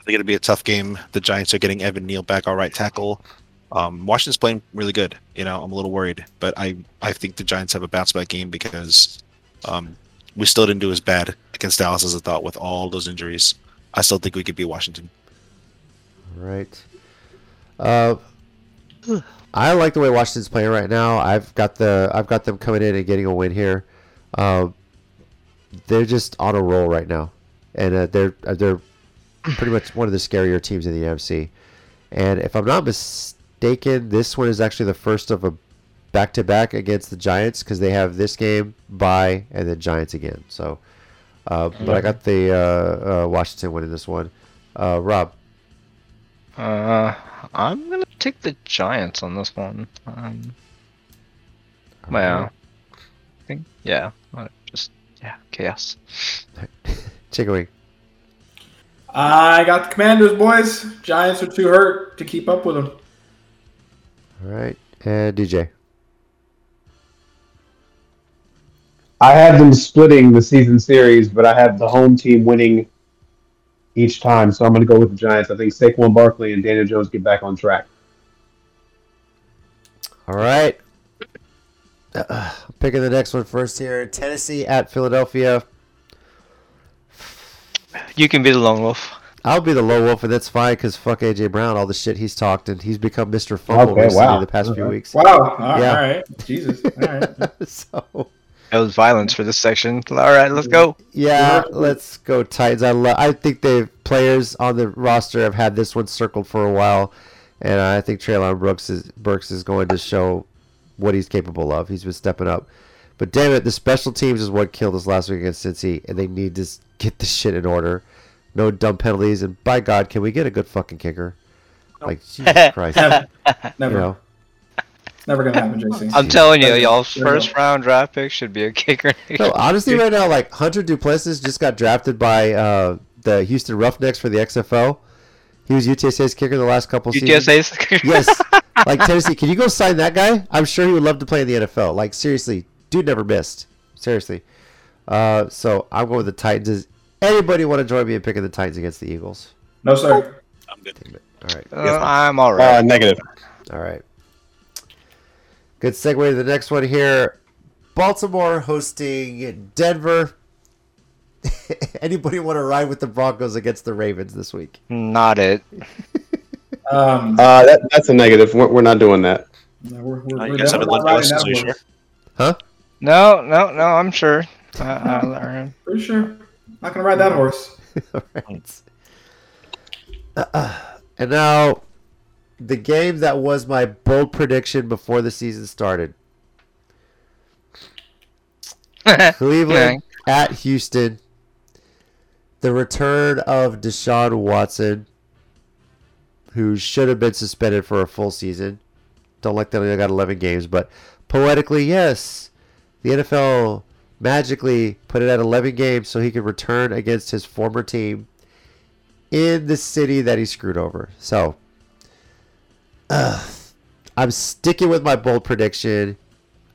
I think it'll be a tough game. The Giants are getting Evan Neal back, all right tackle. Um, Washington's playing really good. You know, I'm a little worried, but I, I think the Giants have a bounce back game because um, we still didn't do as bad against Dallas as I thought with all those injuries. I still think we could beat Washington. All right. Uh, I like the way Washington's playing right now. I've got the I've got them coming in and getting a win here. Um, they're just on a roll right now, and uh, they're they're pretty much one of the scarier teams in the N F C. And if I'm not mistaken. Dakin, this one is actually the first of a back-to-back against the Giants because they have this game, bye, and then Giants again. So, uh, but I got the uh, uh, Washington winning this one. Uh, Rob? Uh, I'm going to take the Giants on this one. Um, okay. Well, I think, yeah. Just, yeah, chaos. Chicken wing. I got the Commanders, boys. Giants are too hurt to keep up with them. All right, and D J. I have them splitting the season series, but I have the home team winning each time, so I'm going to go with the Giants. I think Saquon Barkley and Daniel Jones get back on track. All right. Uh, picking the next one first here. Tennessee at Philadelphia. You can be the lone wolf. I'll be the lone wolf, and that's fine because fuck A J Brown, all the shit he's talked, and he's become Mister Fumble okay, recently wow. the past okay. few weeks. Wow. All yeah. right. Jesus. All right. So, that was violence for this section. All right, let's go. Yeah, let's go Titans. I love, I think the players on the roster have had this one circled for a while, and I think Traylon Brooks is, Brooks is going to show what he's capable of. He's been stepping up. But damn it, the special teams is what killed us last week against Cincy, and they need to get this shit in order. No dumb penalties, and by God, can we get a good fucking kicker? Nope. Like, Jesus Christ. Never. Never. You know? Never going to happen, J C. I'm telling you, y'all's first round draft pick should be a kicker. No, honestly, right now, like, Hunter Duplessis just got drafted by uh, the Houston Roughnecks for the X F L. He was U T S A's kicker the last couple U T S A's seasons. U T S A's kicker? Yes. Like, Tennessee, can you go sign that guy? I'm sure he would love to play in the N F L. Like, seriously, dude never missed. Seriously. Uh, so, I'm going with the Titans. Anybody want to join me in picking the Titans against the Eagles? No, sir. I'm good. All right. Uh, I'm all right. Uh, negative. All right. Good segue to the next one here. Baltimore hosting Denver. Anybody want to ride with the Broncos against the Ravens this week? Not it. um, uh, that, that's a negative. We're, we're not doing that. No, we're, we're, uh, you we're guys haven't left us, are you sure? Huh? No, no, no, I'm sure. Uh, I'm pretty sure. Not going to ride that horse. All right. Uh, uh, and now, the game that was my bold prediction before the season started. Cleveland yeah. at Houston. The return of Deshaun Watson, who should have been suspended for a full season. Don't like that I got eleven games, but poetically, yes. The N F L... magically put it at eleven games so he could return against his former team in the city that he screwed over. So, uh, I'm sticking with my bold prediction.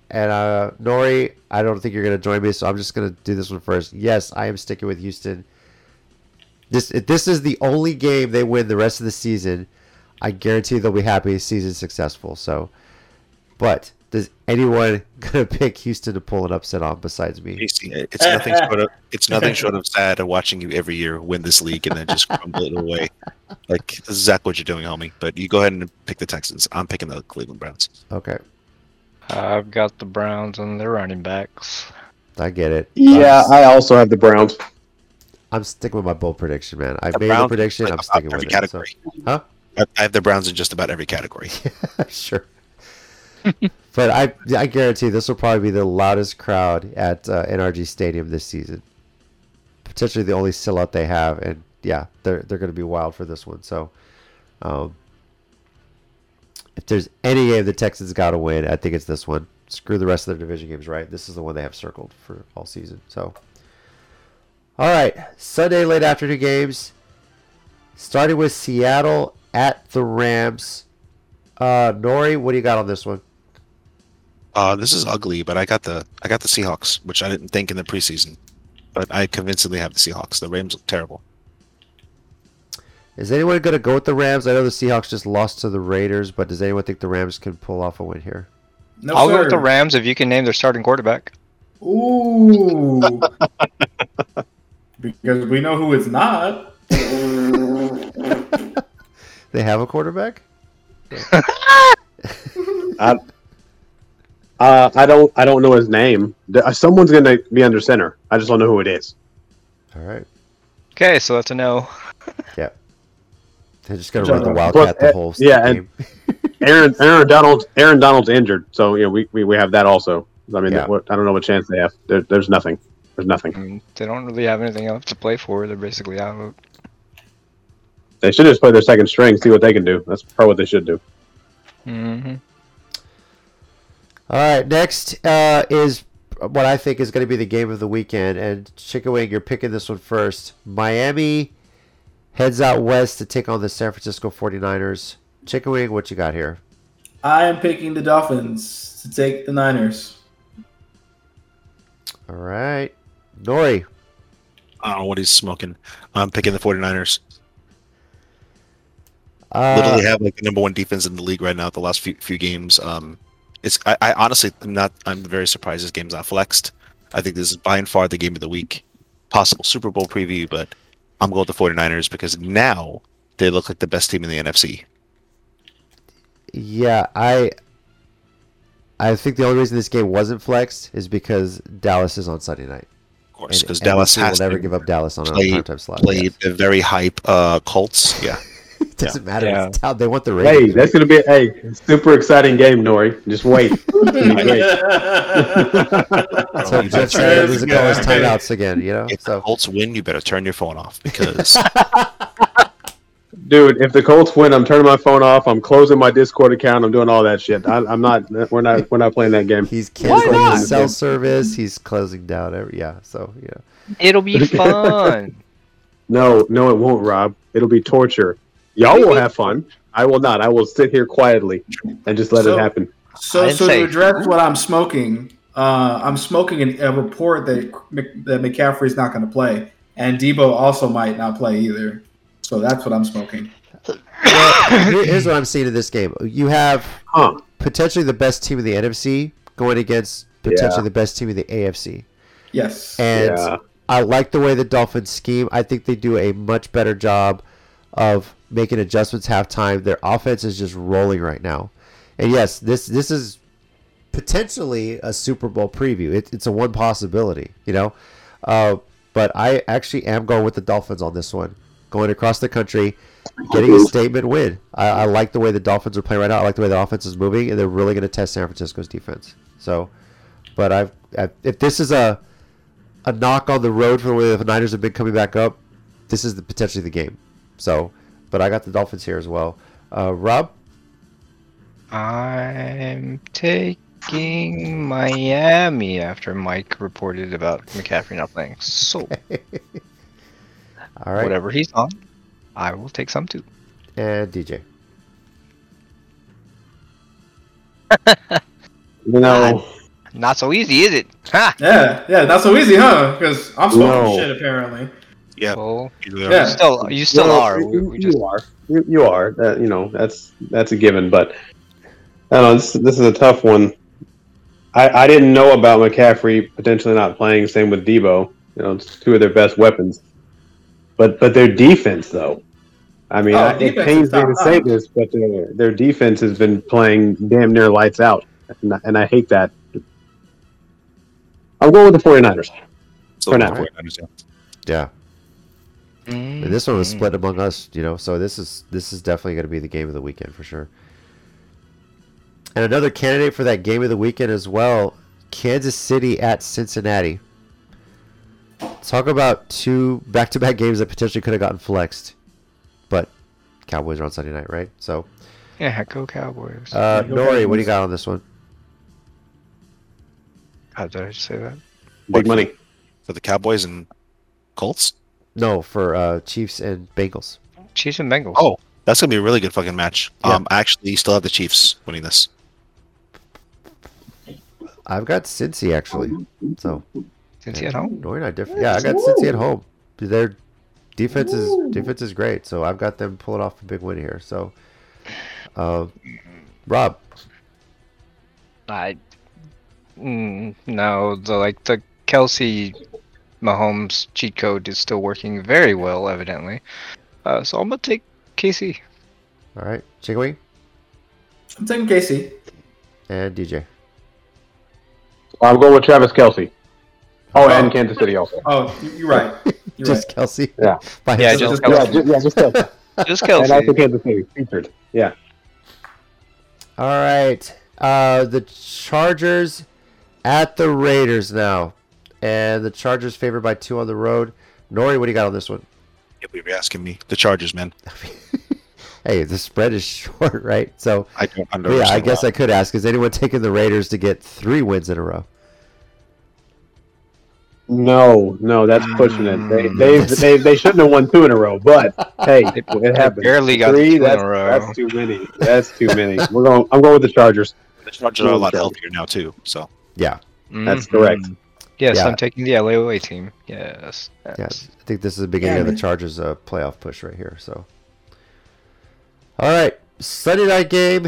And uh, Nori, I don't think you're going to join me, so I'm just going to do this one first. Yes, I am sticking with Houston. This if this is the only game they win the rest of the season, I guarantee they'll be happy, season successful. So, but Does anyone gonna pick Houston to pull an upset off besides me? It's nothing short of it's nothing short of sad of watching you every year win this league and then just crumble it away. Like this is exactly what you're doing, homie. But you go ahead and pick the Texans. I'm picking the Cleveland Browns. Okay. I've got the Browns and their running backs. I get it. Yeah, um, I also have the Browns. I'm sticking with my bold prediction, man. I the made Browns, the prediction. I'm sticking with it. So. Huh? I have the Browns in just about every category. Sure. But I I guarantee this will probably be the loudest crowd at uh, N R G Stadium this season. Potentially the only sellout they have. And, yeah, they're, they're going to be wild for this one. So, um, if there's any game the Texans got to win, I think it's this one. Screw the rest of their division games, right? This is the one they have circled for all season. So, all right. Sunday late afternoon games. Starting with Seattle at the Rams. Uh, Nori, what do you got on this one? Uh, this is ugly, but I got the I got the Seahawks, which I didn't think in the preseason, but I convincingly have the Seahawks. The Rams look terrible. Is anyone going to go with the Rams? I know the Seahawks just lost to the Raiders, but does anyone think the Rams can pull off a win here? No, I'll sir. go with the Rams if you can name their starting quarterback. Ooh, because we know who it's not. They have a quarterback? I, uh, I don't. I don't know his name. Someone's going to be under center. I just don't know who it is. All right. Okay, so that's a no. Yeah. They're just going to run the Wildcat the whole yeah, game. Aaron Aaron Donald Aaron Donald's injured, so you know we, we, we have that also. I mean, yeah. I don't know what chance they have. There, there's nothing. There's nothing. I mean, they don't really have anything else to play for. They're basically out. They should just play their second string, see what they can do. That's probably what they should do. Mm-hmm. All right, next uh, is what I think is going to be the game of the weekend. And Chicken Wing, you're picking this one first. Miami heads out west to take on the San Francisco forty-niners. Chicken Wing, what you got here? I am picking the Dolphins to take the Niners. All right. Nori. I don't know what he's smoking. I'm picking the forty-niners. Uh, Literally have like the number one defense in the league right now. The last few few games, um, it's I, I honestly am not. I'm very surprised this game's not flexed. I think this is by and far the game of the week, possible Super Bowl preview. But I'm going with the forty-niners because now they look like the best team in the N F C. Yeah, I I think the only reason this game wasn't flexed is because Dallas is on Sunday night. Of course, because Dallas has will never give up Dallas on play, a primetime slot. Play yes. the very hype uh, Colts. Yeah. It doesn't yeah. matter. Yeah. It's how they want the Ravens. Hey, that's going to be a hey, super exciting game, Nori. Just wait. wait. So Jeff Saturday doesn't go his timeouts again, you know? If so. the Colts win, you better turn your phone off because... Dude, if the Colts win, I'm turning my phone off. I'm closing my Discord account. I'm doing all that shit. I, I'm not we're, not... we're not playing that game. He's canceling his cell service. He's closing down every... Yeah, so, yeah. It'll be fun. no, no, it won't, Rob. It'll be torture. Y'all will have fun. I will not. I will sit here quietly and just let so, it happen. So, so to address what I'm smoking, uh, I'm smoking an, a report that that McCaffrey's not going to play, and Debo also might not play either. So that's what I'm smoking. Well, here's what I'm seeing in this game. You have huh. potentially the best team in the N F C going against potentially yeah. the best team in the A F C. Yes. And yeah. I like the way the Dolphins scheme. I think they do a much better job of making adjustments halftime. Their offense is just rolling right now. And yes, this this is potentially a Super Bowl preview. It, it's a one possibility, you know. Uh, but I actually am going with the Dolphins on this one. Going across the country, getting a statement win. I, I like the way the Dolphins are playing right now. I like the way the offense is moving, and they're really going to test San Francisco's defense. So, but I've, I've if this is a a knock on the road for the way the Niners have been coming back up, this is the, potentially the game. So, but I got the Dolphins here as well. Uh, Rob? I'm taking Miami after Mike reported about McCaffrey not playing. So, all right. Whatever he's on, I will take some too. And D J? No. God, not so easy, is it? Ha! Yeah, yeah, not so easy, huh? Because I'm smoking no. shit, apparently. Yeah, well, yeah. You still, you still well, are. You, we just... you are. You, you are. That, you know, that's that's a given. But I don't know, this, this is a tough one. I, I didn't know about McCaffrey potentially not playing. Same with Debo. You know, it's two of their best weapons. But but their defense, though. I mean, oh, I, it pains me to say this, but their, their defense has been playing damn near lights out. And I, and I hate that. I'm going with the 49ers. So for now. Yeah. Mm-hmm. And this one was split among us, you know, so this is this is definitely going to be the game of the weekend for sure. And another candidate for that game of the weekend as well, Kansas City at Cincinnati. Talk about two back-to-back games that potentially could have gotten flexed. But Cowboys are on Sunday night, right? So yeah, go Cowboys. Uh, go Nori, Cowboys. What do you got on this one? How did I just say that? Big money. For the Cowboys and Colts? No, for uh, Chiefs and Bengals. Chiefs and Bengals. Oh, that's going to be a really good fucking match. Yeah. Um, I actually still have the Chiefs winning this. I've got Cincy, actually. So Cincy at home? Nori and I different. Yeah, I got Cincy at home. Their defense is, defense is great, so I've got them pulling off a big win here. So, uh, Rob? I... Mm, no, the like the Kelsey Mahomes cheat code is still working very well, evidently. Uh, so I'm gonna take K C. All right, Chickawee. I'm taking K C. And D J. I'll go with Travis Kelce. Oh, oh, and Kansas City also. Oh, you're right. You're just right. Kelsey. Yeah. By yeah, just Kelsey. Yeah, just, yeah, just Kelsey. Just Kelsey. And also Kansas City featured. Yeah. All right. Uh, the Chargers at the Raiders now, and the Chargers favored by two on the road. Nori, what do you got on this one? Yeah, we were asking me the Chargers, man. Hey, the spread is short, right? So I don't understand. Yeah, I guess I could ask: is anyone taking the Raiders to get three wins in a row? No, no, that's pushing it. They they they they shouldn't have won two in a row, but hey, it, it happened. Barely got three. That's, in a row. That's too many. That's too many. We're going. I'm going with the Chargers. The Chargers are a lot healthier now too. So yeah, that's mm-hmm. correct. Yes, yeah. I'm taking the L A O A team. Yes, yes. yes. I think this is the beginning yeah, of the Chargers' uh, playoff push right here. So, all right, Sunday night game.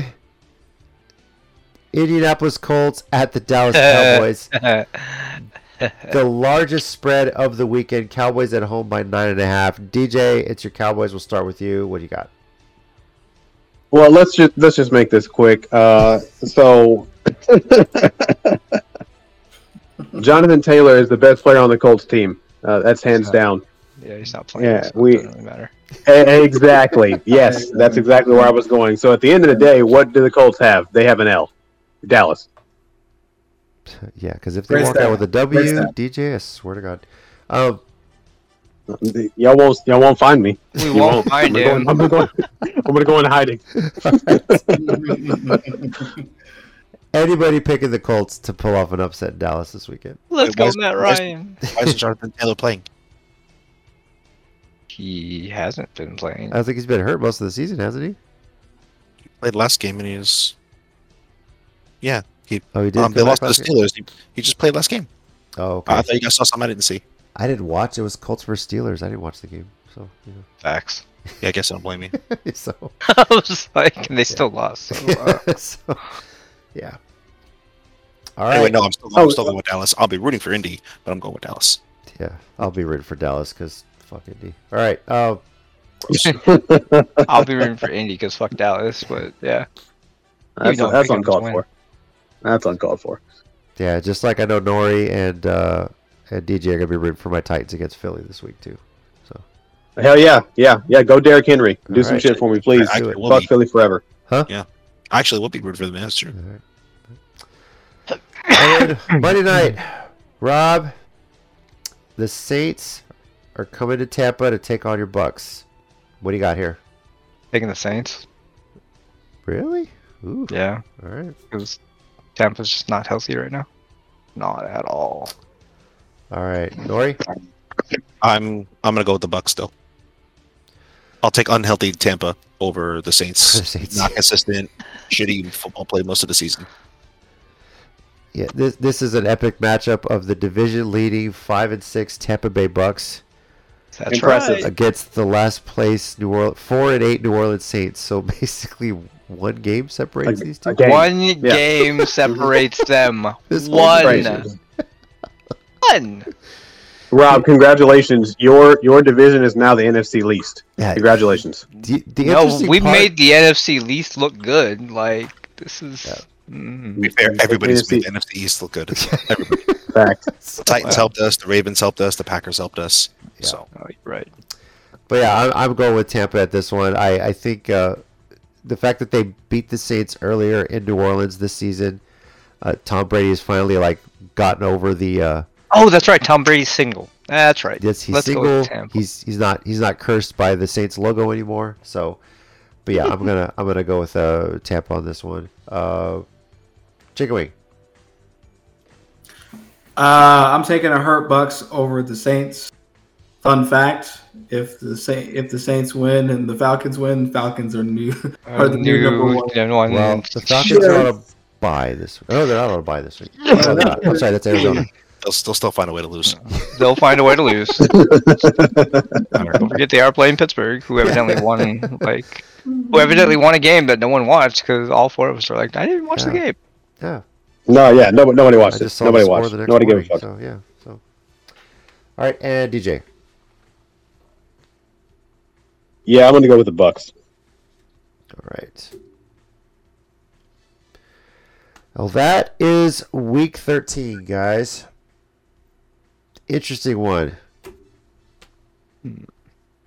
Indianapolis Colts at the Dallas Cowboys. The largest spread of the weekend. Cowboys at home by nine and a half. D J, it's your Cowboys. We'll start with you. What do you got? Well, let's just let's just make this quick. Uh, so, Jonathan Taylor is the best player on the Colts team. Uh, that's hands not, down. Yeah, he's not playing. Yeah, so we. It doesn't really matter. Exactly. Yes, that's exactly where I was going. So at the end of the day, what do the Colts have? They have an L. Dallas. Yeah, because if they Race walk that. out with a W, D J, I swear to God, um, y'all won't y'all won't find me. We you won't find him. I'm, I'm gonna go in hiding. Anybody picking the Colts to pull off an upset in Dallas this weekend? Let's Wait, go, where's, Matt Ryan. Why is Jonathan Taylor playing? He hasn't been playing. I think he's been hurt most of the season, hasn't he? He played last game and he was, yeah. He, oh, he did. Um, they lost to the Steelers. He, he just played last game. Oh, okay. Uh, I thought you guys saw something I didn't see. I didn't watch. It was Colts versus Steelers. I didn't watch the game. So you know. Facts. Yeah, I guess I don't blame you. So I was like, and they yeah. still lost. So, uh... so, yeah. All right. Anyway, no, I'm still, I'm oh, still going with Dallas. I'll be rooting for Indy, but I'm going with Dallas. Yeah, I'll be rooting for Dallas because fuck Indy. All right. Uh... I'll be rooting for Indy because fuck Dallas. But yeah, that's, a, that's uncalled for. That's uncalled for. Yeah, just like I know Nori and uh, and D J are gonna be rooting for my Titans against Philly this week too. So hell yeah, yeah, yeah. Go Derrick Henry. Do All some right. shit for me, please. I, I, we'll Fuck be, Philly forever. Huh? Yeah. Actually, we'll be rooting for the master. All right. And Monday night, Rob. The Saints are coming to Tampa to take on your Bucks. What do you got here? Taking the Saints. Really? Ooh. Yeah. All right. It was. Tampa's just not healthy right now. Not at all. All right, Nori. I'm I'm gonna go with the Bucks still. I'll take unhealthy Tampa over the Saints. The Saints. Not consistent, shitty football play most of the season. Yeah, this this is an epic matchup of the division leading five and six Tampa Bay Bucks. That's impressive right. Against the last place New Orleans four and eight New Orleans Saints. So basically, One game separates like, these two? Game. One yeah. game separates them. This One. One. Rob, congratulations. Your your division is now the N F C least. Yeah. Congratulations. The, the no, we part... made the N F C least look good. Like, this is... Yeah. Mm-hmm. To be fair, everybody's made the N F C East look good. Everybody. Facts. The Titans wow. helped us. The Ravens helped us. The Packers helped us. Yeah. So oh, right. But yeah, I'm, I'm going with Tampa at this one. I, I think uh, the fact that they beat the Saints earlier in New Orleans this season, uh, Tom Brady has finally like gotten over the. Uh, oh, that's right. Tom Brady's single. That's right. Yes, he's Let's single. He's he's not he's not cursed by the Saints logo anymore. So, but yeah, I'm gonna I'm gonna go with uh, Tampa on this one. Uh, Chicken wing. Uh, I'm taking a hurt Bucks over the Saints. Fun fact: if the Sa- if the Saints win and the Falcons win, Falcons are new are the new, new number one. one well, the Falcons sure. are on a bye this week. Oh, they're not on a bye this week. No, they're not. I'm sorry, that's Arizona. They'll still still find a way to lose. They'll find a way to lose. Don't forget they are playing Pittsburgh, who evidently won like who evidently won a game that no one watched because all four of us are like, I didn't watch yeah. the game. Yeah. No, yeah, no, nobody watched it. Nobody watched it. Nobody gave a fuck. So, yeah, so. All right, and D J. Yeah, I'm going to go with the Bucks. All right. Well, that is week thirteen, guys. Interesting one.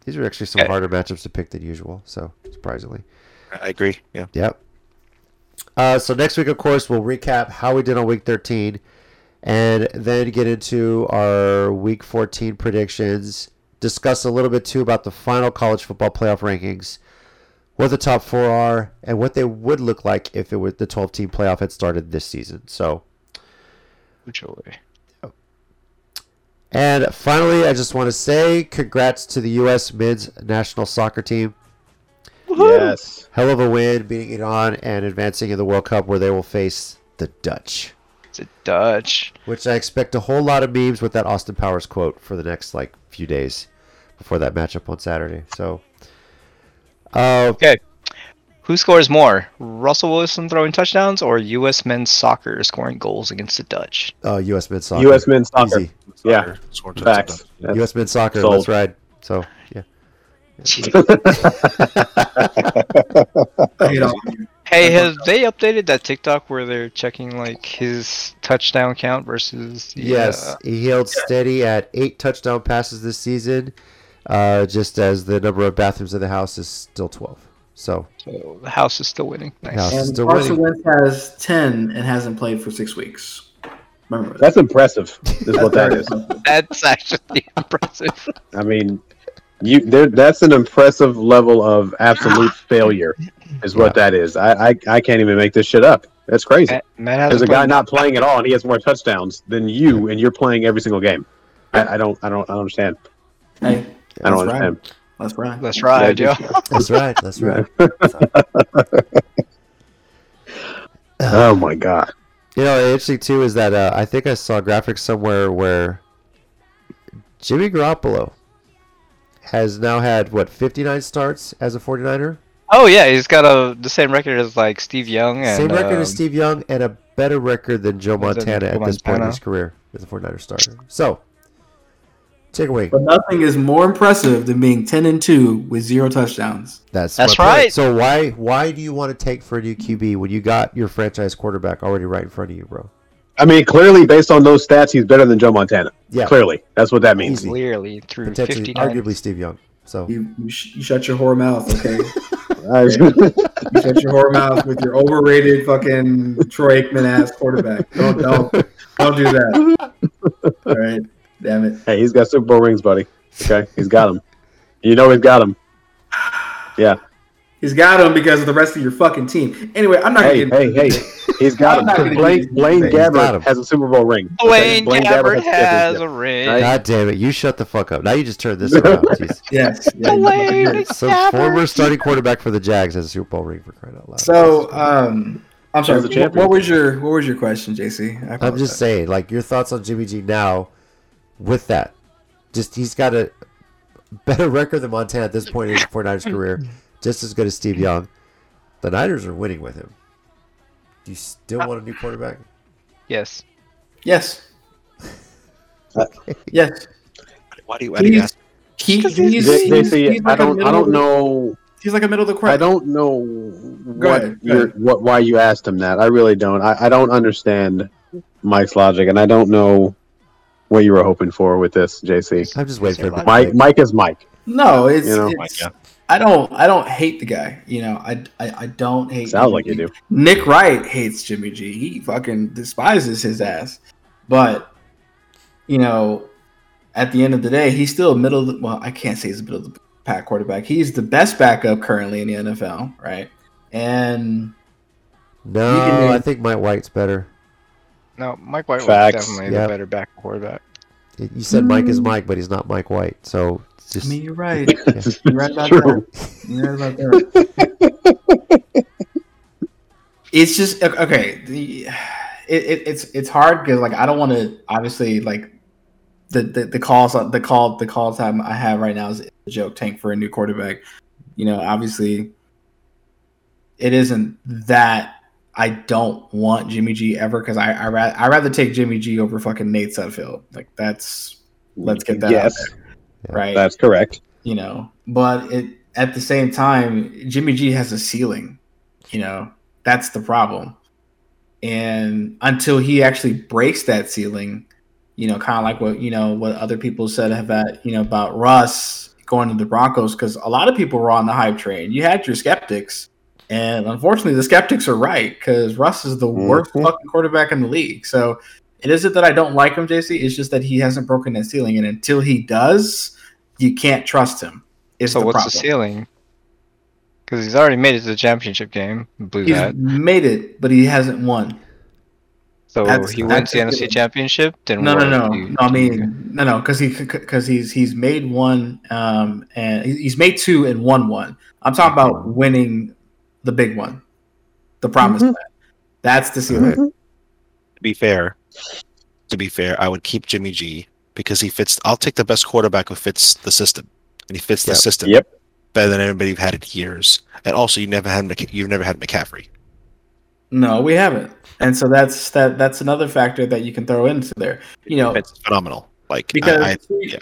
These are actually some harder matchups to pick than usual, so surprisingly. I agree, yeah. Yep. Uh, so next week, of course, we'll recap how we did on week thirteen and then get into our week fourteen predictions, discuss a little bit, too, about the final college football playoff rankings, what the top four are, and what they would look like if it was the twelve-team playoff had started this season. So, yeah. And finally, I just want to say congrats to the U S men's national soccer team. Yes. Hell of a win, beating Iran and advancing in the World Cup where they will face the Dutch. The Dutch. Which I expect a whole lot of memes with that Austin Powers quote for the next like few days before that matchup on Saturday. So, uh, okay. Who scores more? Russell Wilson throwing touchdowns or U S men's soccer scoring goals against the Dutch? Oh, uh, U S men's soccer. U S men's soccer. Easy. Yeah. Soccer. Facts. U S men's soccer. Sold. That's right. So, yeah. Hey, have they updated that TikTok where they're checking like his touchdown count versus? The, yes, uh, he held steady at eight touchdown passes this season, uh, just as the number of bathrooms in the house is still twelve. So, so the house is still winning. Nice. And still Carson winning. Wentz has ten and hasn't played for six weeks. Remember that. That's impressive. Is what that is. That's actually impressive. I mean. You there? That's an impressive level of absolute failure, is what yeah. that is. I, I I can't even make this shit up. That's crazy. Matt, Matt There's a guy not playing at all, and he has more touchdowns than you, and you're playing every single game. I, I don't I don't I understand. Hey, I don't understand. Right. That's right. That's right, Joe. That's right. That's right. Oh my god. You know, interesting too is that uh, I think I saw graphics somewhere where Jimmy Garoppolo has now had, what, fifty-nine starts as a forty-niner? Oh, yeah. He's got a, the same record as, like, Steve Young. And, same record um, as Steve Young and a better record than Joe Montana at this point in his career as a forty-niner starter. So, take away. But nothing is more impressive than being ten and two with zero touchdowns. That's, That's right. So, why why do you want to take for a new Q B when you got your franchise quarterback already right in front of you, bro? I mean, clearly, based on those stats, he's better than Joe Montana. Yeah. Clearly. That's what that means. Easy. Clearly. Through Potentially, fifty-nine. Arguably Steve Young. So You, you, sh- you shut your whore mouth, okay? You shut your whore mouth with your overrated fucking Troy Aikman-ass quarterback. Don't, don't, don't do that. All right. Damn it. Hey, he's got Super Bowl rings, buddy. Okay? He's got them. You know he's got them. Yeah. He's got him because of the rest of your fucking team. Anyway, I'm not hey, going to Hey, hey, hey. He's got him. Blaine, Blaine Gabbert has a Super Bowl ring. Blaine, Blaine Gabbert, Gabbert has, has a ring. God damn it. You shut the fuck up. Now you just turned this around. Yes. Yeah, Blaine so Gabbert. Former starting quarterback for the Jags has a Super Bowl ring, for crying out loud. So, um, I'm sorry. What, what was your What was your question, J C? I I'm just that. saying, like, your thoughts on Jimmy G now with that. Just he's got a better record than Montana at this point in his forty-niners career. Just as good as Steve Young. The Niners are winning with him. Do you still want a new quarterback? Yes. Yes. Okay. Yes. Why do you, why do you ask? He, he's, he's, they, they say, he's like I don't. I don't know. He's like a middle of the crowd. I don't know what, ahead, your, what why you asked him that. I really don't. I, I don't understand Mike's logic, and I don't know what you were hoping for with this, J C. I'm just waiting for Mike. Mike. Mike is Mike. No, it's. You know? It's Mike, yeah. I don't. I don't hate the guy. You know, I. I, I don't hate. Sounds Jimmy like you G. do. Nick Wright hates Jimmy G. He fucking despises his ass, but you know. At the end of the day, he's still a middle. Of the, well, I can't say he's a middle of the pack quarterback. He's the best backup currently in the N F L, right? And no, can, I think Mike White's better. No, Mike White Facts. was definitely yep. the better back quarterback. You said Mike is Mike, but he's not Mike White. So just, I mean, you're right. Yeah. You're right about True. that. You're right about that. It's just okay. The, it, it, it's it's hard because like I don't want to obviously like. The, the the calls the call the call time I have right now is a joke tank for a new quarterback. You know, obviously, it isn't that I don't want Jimmy G ever because I I rather I rather take Jimmy G over fucking Nate Sudfeld. Like that's let's get that yes. out there, right? That's correct. You know, but it at the same time, Jimmy G has a ceiling. You know, that's the problem, and until he actually breaks that ceiling. You know, kind of like what, you know, what other people said about, you know, about Russ going to the Broncos, because a lot of people were on the hype train. You had your skeptics, and unfortunately the skeptics are right, because Russ is the mm-hmm. worst fucking quarterback in the league. So it isn't that I don't like him, J C. It's just that he hasn't broken that ceiling, and until he does, you can't trust him. It's so the what's problem. the ceiling? Because he's already made it to the championship game. Blew he's that. made it, but he hasn't won. So that's, he wins the N F C Championship. Then no, no, no, no. I mean, no, no, because he because he's he's made one, um, and he's made two and won one. I'm talking about winning the big one, the promised mm-hmm. land. That's the ceiling. Mm-hmm. To be fair, to be fair, I would keep Jimmy G because he fits. I'll take the best quarterback who fits the system, and he fits yep. the system yep. better than anybody you've had in years. And also, you never had McC- you've never had McCaffrey. No, we haven't. And so that's that. That's another factor that you can throw into there. You know, it's phenomenal. Like because I, I, two, yeah.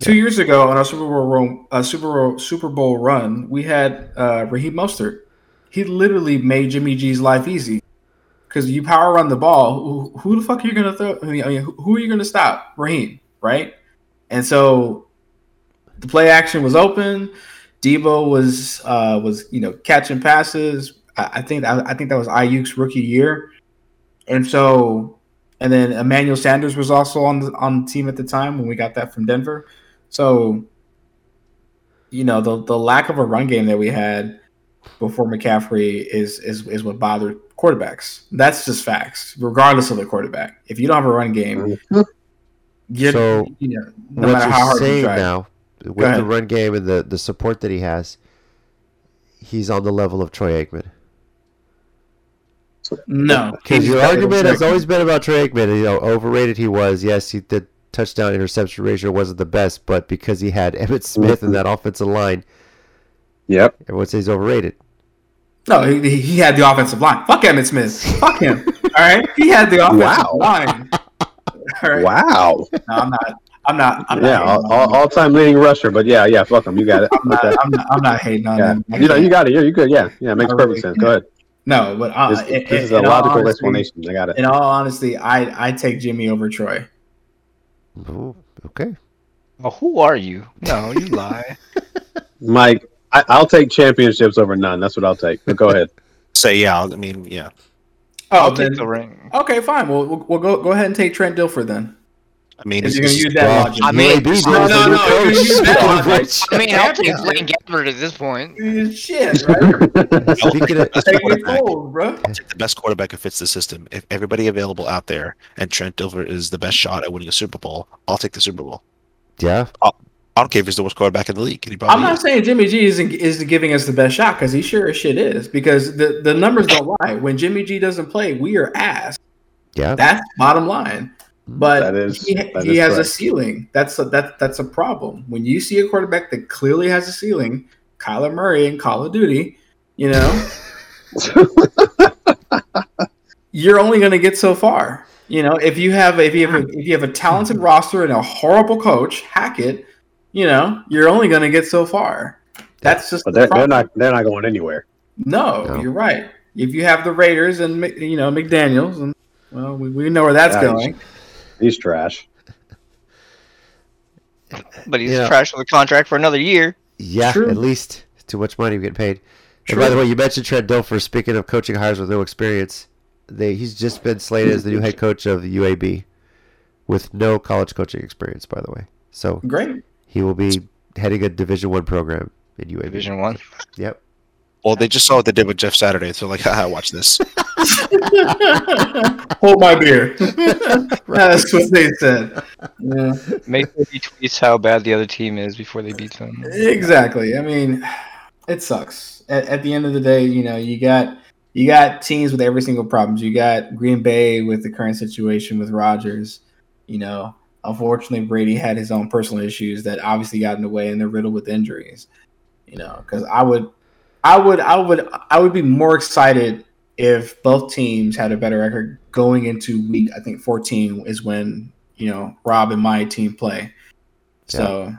two years ago on our Super Bowl uh, Super Bowl Super Bowl run, we had uh, Raheem Mostert. He literally made Jimmy G's life easy because you power run the ball. Who, who the fuck are you gonna throw? I mean, I mean, who are you gonna stop? Raheem, right? And so the play action was open. Debo was uh, was you know catching passes. I, I think I, I think that was Ayuk's rookie year. And so, and then Emmanuel Sanders was also on the, on the team at the time when we got that from Denver. So, you know, the the lack of a run game that we had before McCaffrey is is is what bothered quarterbacks. That's just facts, regardless of the quarterback. If you don't have a run game, you're, so you know, no matter how hard you try. Now, with the run game and the, the support that he has, he's on the level of Troy Aikman. No, because your argument has always been about Troy Aikman. You know, overrated he was. Yes, he, the touchdown interception ratio wasn't the best, but because he had Emmitt Smith in that offensive line, yep, everyone says he's overrated. No, he, he had the offensive line. Fuck Emmitt Smith. Fuck him. All right, he had the offensive wow. line. All right. Wow. No, I'm not. I'm not. I'm yeah, not all, all time leading rusher, but yeah, yeah, fuck him. You got it. I'm not. I'm not, I'm not hating on yeah. him. You know, you got it. You're good. Yeah, yeah, it makes perfect really, sense. Go ahead. No, but uh, this, this in, is a logical honesty, explanation. I got it. In all honesty, I I take Jimmy over Troy. Ooh, okay. Well, who are you? No, you lie, Mike. I, I'll take championships over none. That's what I'll take. But go ahead. Say so, yeah. I mean yeah. Oh, I'll then, take the ring. Okay, fine. We'll, we'll we'll go go ahead and take Trent Dilfer then. I mean, if you're gonna use that logic. I mean, no, no, no, no, you're gonna use that logic. I mean, I'll take Blaine Gabbert at this point. Shit, right? Speaking of, take it cold, bro. I'll take the best quarterback who fits the system. If everybody available out there and Trent Dilfer is the best shot at winning a Super Bowl, I'll take the Super Bowl. Yeah. I'll, I don't care if he's the worst quarterback in the league. I'm not is. saying Jimmy G isn't is giving us the best shot because he sure as shit is. Because the, the numbers don't lie. When Jimmy G doesn't play, we are ass. Yeah. That's bottom line. But is, he, he has correct. a ceiling. That's a, that, that's a problem. When you see a quarterback that clearly has a ceiling, Kyler Murray in Call of Duty, you know, You're only going to get so far. You know, if you have if you have a, if you have a talented roster and a horrible coach, Hackett, you know, you're only going to get so far. That's just. But they're, the they're not. They're not going anywhere. No, no, you're right. If you have the Raiders and you know McDaniels, and well, we, we know where that's yeah, going. He's, he's trash. But he's yeah. trash on the contract for another year. Yeah, True. At least too much money getting paid. True. And by the way, you mentioned Trent Dilfer. Speaking of coaching hires with no experience, they he's just been slated as the new head coach of the U A B, with no college coaching experience. By the way, so great. He will be heading a Division One program in U A B. Division One. Yep. Well, they just saw what they did with Jeff Saturday, so like, haha, watch this. Hold my beer. That's what they said. Yeah. Make sure he tweets how bad the other team is before they beat them. Exactly. I mean, it sucks. At, at the end of the day, you know, you got you got teams with every single problem. You got Green Bay with the current situation with Rodgers. You know, unfortunately, Brady had his own personal issues that obviously got in the way, and they're riddled with injuries. You know, because I would. I would, I would, I would be more excited if both teams had a better record going into week. I think fourteen is when you know Rob and my team play. So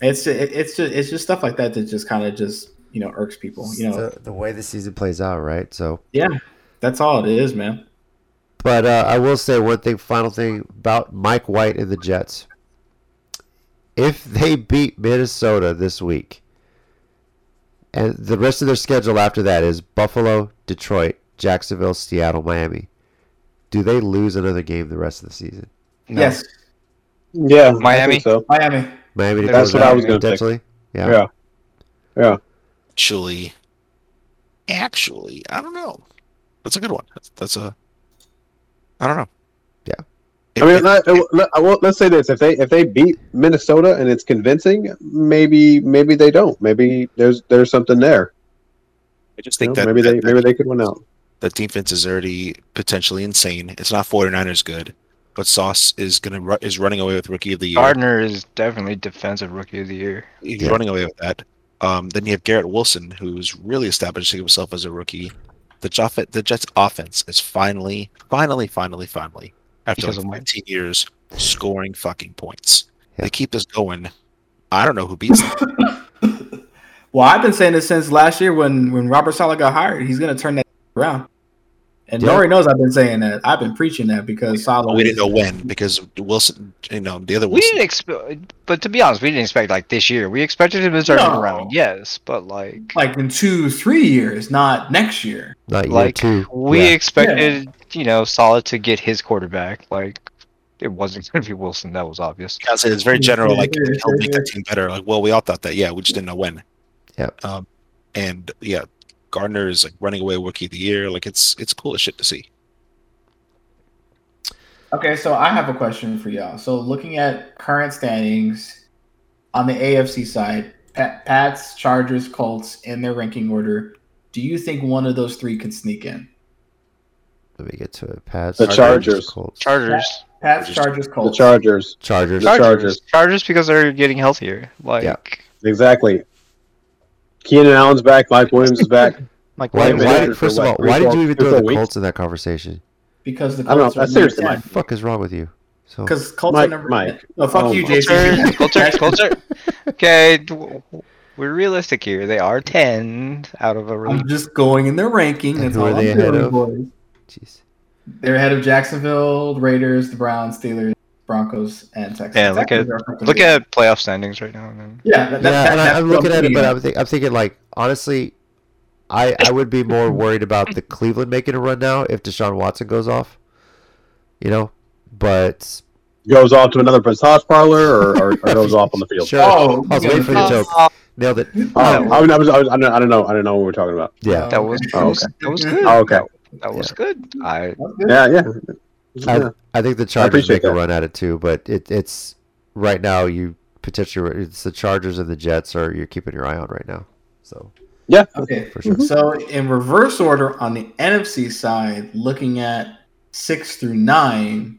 yeah. it's it, it's just it's just stuff like that that just kind of just you know irks people. You know the, the way the season plays out, right? So yeah, that's all it is, man. But uh, I will say one thing, final thing about Mike White and the Jets. If they beat Minnesota this week. And the rest of their schedule after that is Buffalo, Detroit, Jacksonville, Seattle, Miami. Do they lose another game the rest of the season? No. Yes. Yeah. Miami. So. Miami. Miami. That's what I was going to say. Yeah. Yeah. Yeah. Actually, actually, I don't know. That's a good one. That's, that's a. I don't know. Yeah. If, I mean, if, not, if, I won't, let's say this: if they if they beat Minnesota and it's convincing, maybe maybe they don't. Maybe there's there's something there. I just think you know, that maybe that, they that, maybe they could win out. The defense is already potentially insane. It's not 49ers good, but Sauce is gonna is running away with Rookie of the Year. Gardner is definitely defensive Rookie of the Year. He's yeah. running away with that. Um, then you have Garrett Wilson, who's really establishing himself as a rookie. The Jets the Jets offense is finally finally finally finally. After like nineteen years, scoring fucking points. Yeah. They keep this going. I don't know who beats them. Well, I've been saying this since last year when, when Robert Saleh got hired. He's going to turn that around. And yeah. Nori knows I've been saying that. I've been preaching that because Saleh. We didn't know when because Wilson, you know, the other Wilson. We didn't expect, but to be honest, we didn't expect like this year. We expected him to turn no. around, yes, but like like in two, three years, not next year. Not like year two. We yeah. expected. Yeah. You know, Solid to get his quarterback. Like, it wasn't going to be Wilson. That was obvious. Yeah, so it's very general. Like, he'll make that team better. Like, well, we all thought that. Yeah, we just didn't know when. Yeah. Um, and yeah, Gardner is like running away Rookie of the Year. Like, it's it's cool as shit to see. Okay, so I have a question for y'all. So, looking at current standings on the A F C side, Pat, Pats, Chargers, Colts in their ranking order. Do you think one of those three could sneak in? Let me get to it. Pats, the Chargers, Colts. Chargers, Pats, Chargers, Colts. The Chargers, Chargers, the Chargers, Chargers, because they're getting healthier. Like yeah. exactly. Keenan Allen's back. Mike Williams is back. Mike Williams. Why, why, first of all, why did you even throw the Colts in that conversation? Because the Colts I don't know. Are seriously, what the fuck is wrong with you? Because so. Colts Mike, are number. Mike. No, fuck oh, you, Jason. Colts are. Colts are. Okay. We're realistic here. They are ten out of a. Release. I'm just going in their ranking. And that's all they I'm doing, boys. Jeez. They're ahead of Jacksonville, Raiders, the Browns, Steelers, Broncos, and Texans. Yeah, look at look at playoff standings right now. Man. Yeah, that, that, yeah that, and that, I'm looking at it, but I'm, think, I'm thinking like honestly, I I would be more worried about the Cleveland making a run now if Deshaun Watson goes off, you know, but goes off to another massage parlor or, or, or goes off on the field. Sure. Oh, I was waiting for the joke. Oh. Nailed it. Oh, oh. I, I was I was I don't I don't know I don't know what we're talking about. Yeah, that was oh, okay. that was good. Oh, okay. That was yeah. good. I yeah yeah. yeah. I, I think the Chargers make that. a run at it too, but it, it's right now you potentially it's the Chargers and the Jets are you're keeping your eye on right now. So yeah, okay. For sure. So in reverse order on the N F C side, looking at six through nine,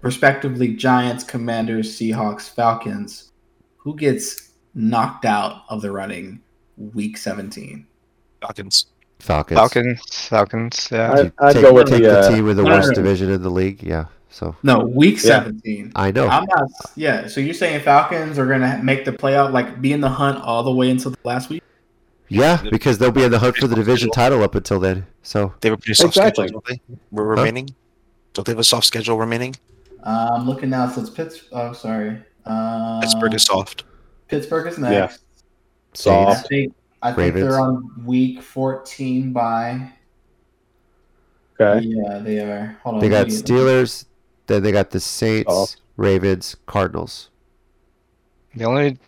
respectively, Giants, Commanders, Seahawks, Falcons. Who gets knocked out of the running Week seventeen? Falcons. Falcons. Falcons. Falcons. Yeah. I, I'd take, go with take the, uh, the team with the worst know. division in the league. Yeah. So no, week seventeen. Yeah, I know. I'm not, yeah. So you're saying Falcons are going to make the playoff, like be in the hunt all the way until the last week? Yeah, because they'll be in the hunt for the division title up until then. So they have a pretty soft exactly. schedule. Don't they? We're remaining. Huh? Don't they have a soft schedule remaining? Uh, I'm looking now. So it's Pittsburgh. Oh, sorry. Uh, Pittsburgh is soft. Pittsburgh is next. Yeah. Soft. I think, I think they're on week fourteen bye. Okay. Yeah, they are. Hold on. They got Steelers. Then they got the Saints, oh. Ravens, Cardinals. The only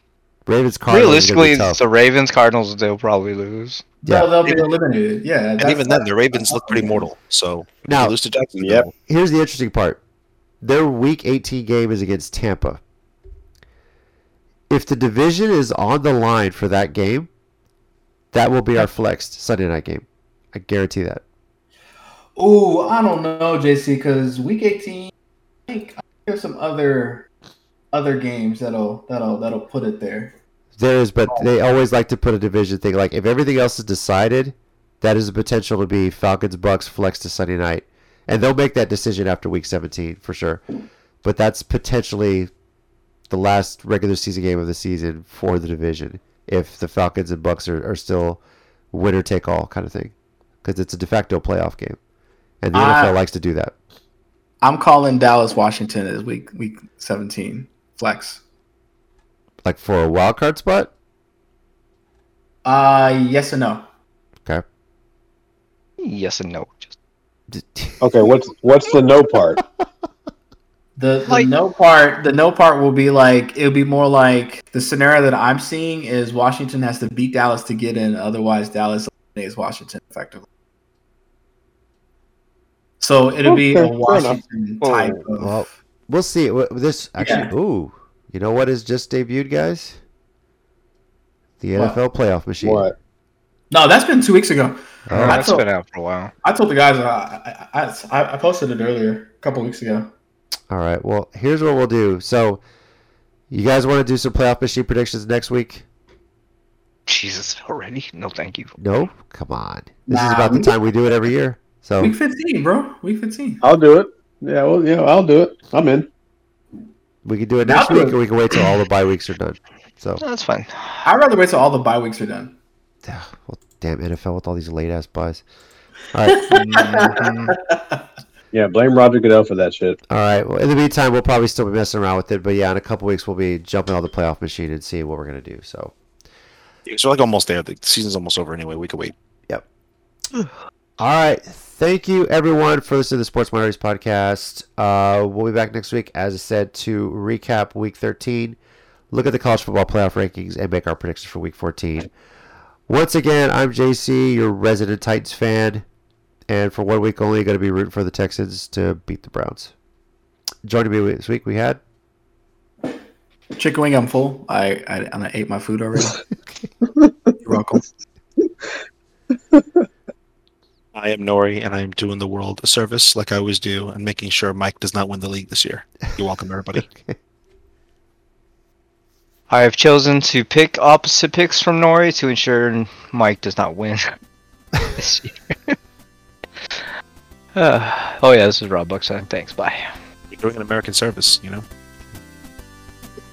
Ravens Cardinals. Realistically, the Ravens Cardinals they'll probably lose. Yeah, no, they'll be eliminated. Yeah, and even then, the Ravens look pretty mortal. So now, lose to Jacksonville. Yep. Here's the interesting part: their Week eighteen game is against Tampa. If the division is on the line for that game, that will be our flexed Sunday night game. I guarantee that. Oh, I don't know, J C, because Week eighteen. I think there's some other other games that'll that'll that'll put it there. There is, but they always like to put a division thing. Like if everything else is decided, that is a potential to be Falcons, Bucks, flex to Sunday night, and they'll make that decision after Week seventeen for sure. But that's potentially the last regular season game of the season for the division if the Falcons and Bucks are, are still winner take all kind of thing, because it's a de facto playoff game, and the I... N F L likes to do that. I'm calling Dallas, Washington as week week seventeen flex. Like for a wild card spot? Uh yes and no. Okay. Yes and no. Just... Okay, what's what's the no part? the the like... no part the no part will be like it'll be more like the scenario that I'm seeing is Washington has to beat Dallas to get in, otherwise Dallas eliminates Washington effectively. So it'll okay, be a Washington type of... Well, we'll see. This actually, yeah. Ooh, you know what has just debuted, guys? The what? N F L playoff machine. What? No, that's been two weeks ago. Oh, I that's told, been out for a while. I told the guys, I, I, I, I posted it earlier, a couple weeks ago. All right, well, here's what we'll do. So you guys want to do some playoff machine predictions next week? Jesus, already? No, thank you. No? Come on. This nah, is about the time we do it every year. So week fifteen, bro. Week fifteen. I'll do it. Yeah, well, yeah, I'll do it. I'm in. We can do it next week, or we can wait till all the bye weeks are done. So no, that's fine. I'd rather wait till all the bye weeks are done. Yeah. Well, damn N F L with all these late ass buys. All right. mm-hmm. Yeah, blame Roger Goodell for that shit. All right. Well, in the meantime, we'll probably still be messing around with it, but yeah, in a couple weeks we'll be jumping on the playoff machine and seeing what we're gonna do. So. Yeah, so like almost there. The season's almost over anyway. We can wait. Yep. All right. Thank you, everyone, for listening to the Sports Minorities Podcast. Uh, we'll be back next week, as I said, to recap Week thirteen, look at the college football playoff rankings, and make our predictions for Week fourteen. Once again, I'm J C, your resident Titans fan, and for one week only, going to be rooting for the Texans to beat the Browns. Joining me this week, we had... Chicken wing, I'm full. I, I, and I ate my food already. You're welcome. I am Nori, and I am doing the world a service like I always do and making sure Mike does not win the league this year. You're welcome, everybody. Okay. I have chosen to pick opposite picks from Nori to ensure Mike does not win this year. uh, oh, yeah, this is Rob Buckson. Thanks, bye. You're doing an American service, you know?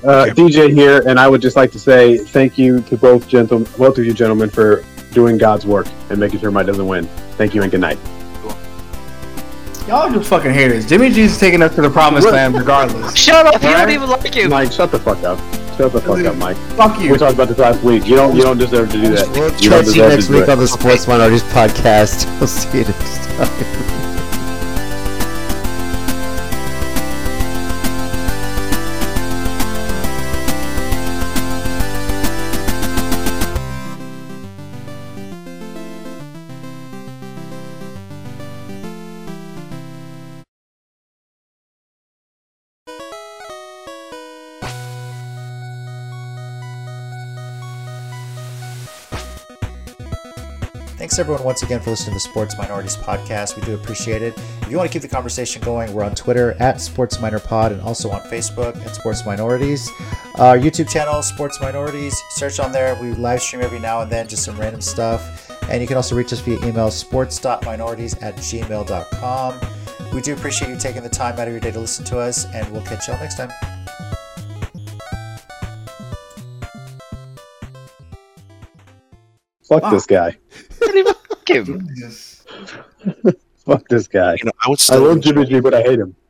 Uh, okay. D J here, and I would just like to say thank you to both, gentle- both of you gentlemen for... doing God's work and making sure mine doesn't win. Thank you and good night. Cool. Y'all are just fucking haters. Jimmy G's taking us to the promised land regardless. Shut up! All you right? don't even like you. Mike, shut the fuck up. Shut the fuck Dude, up, Mike. Fuck you. We talked about this last week. You don't. You don't deserve to do that. We'll you catch you next week on the Sports Minorities Podcast. We'll see you next time. Thanks everyone once again for listening to the Sports Minorities Podcast. We do appreciate it. If you want to keep the conversation going, we're on Twitter at SportsMinorPod and also on Facebook at Sports Minorities. Our YouTube channel, Sports Minorities, search on there. We live stream every now and then, just some random stuff. And you can also reach us via email, sports dot minorities at gmail dot com. We do appreciate you taking the time out of your day to listen to us, and we'll catch y'all next time. Fuck wow. this guy. Fuck him. Fuck this guy. You know, I, would still I love Jimmy G, but I hate him.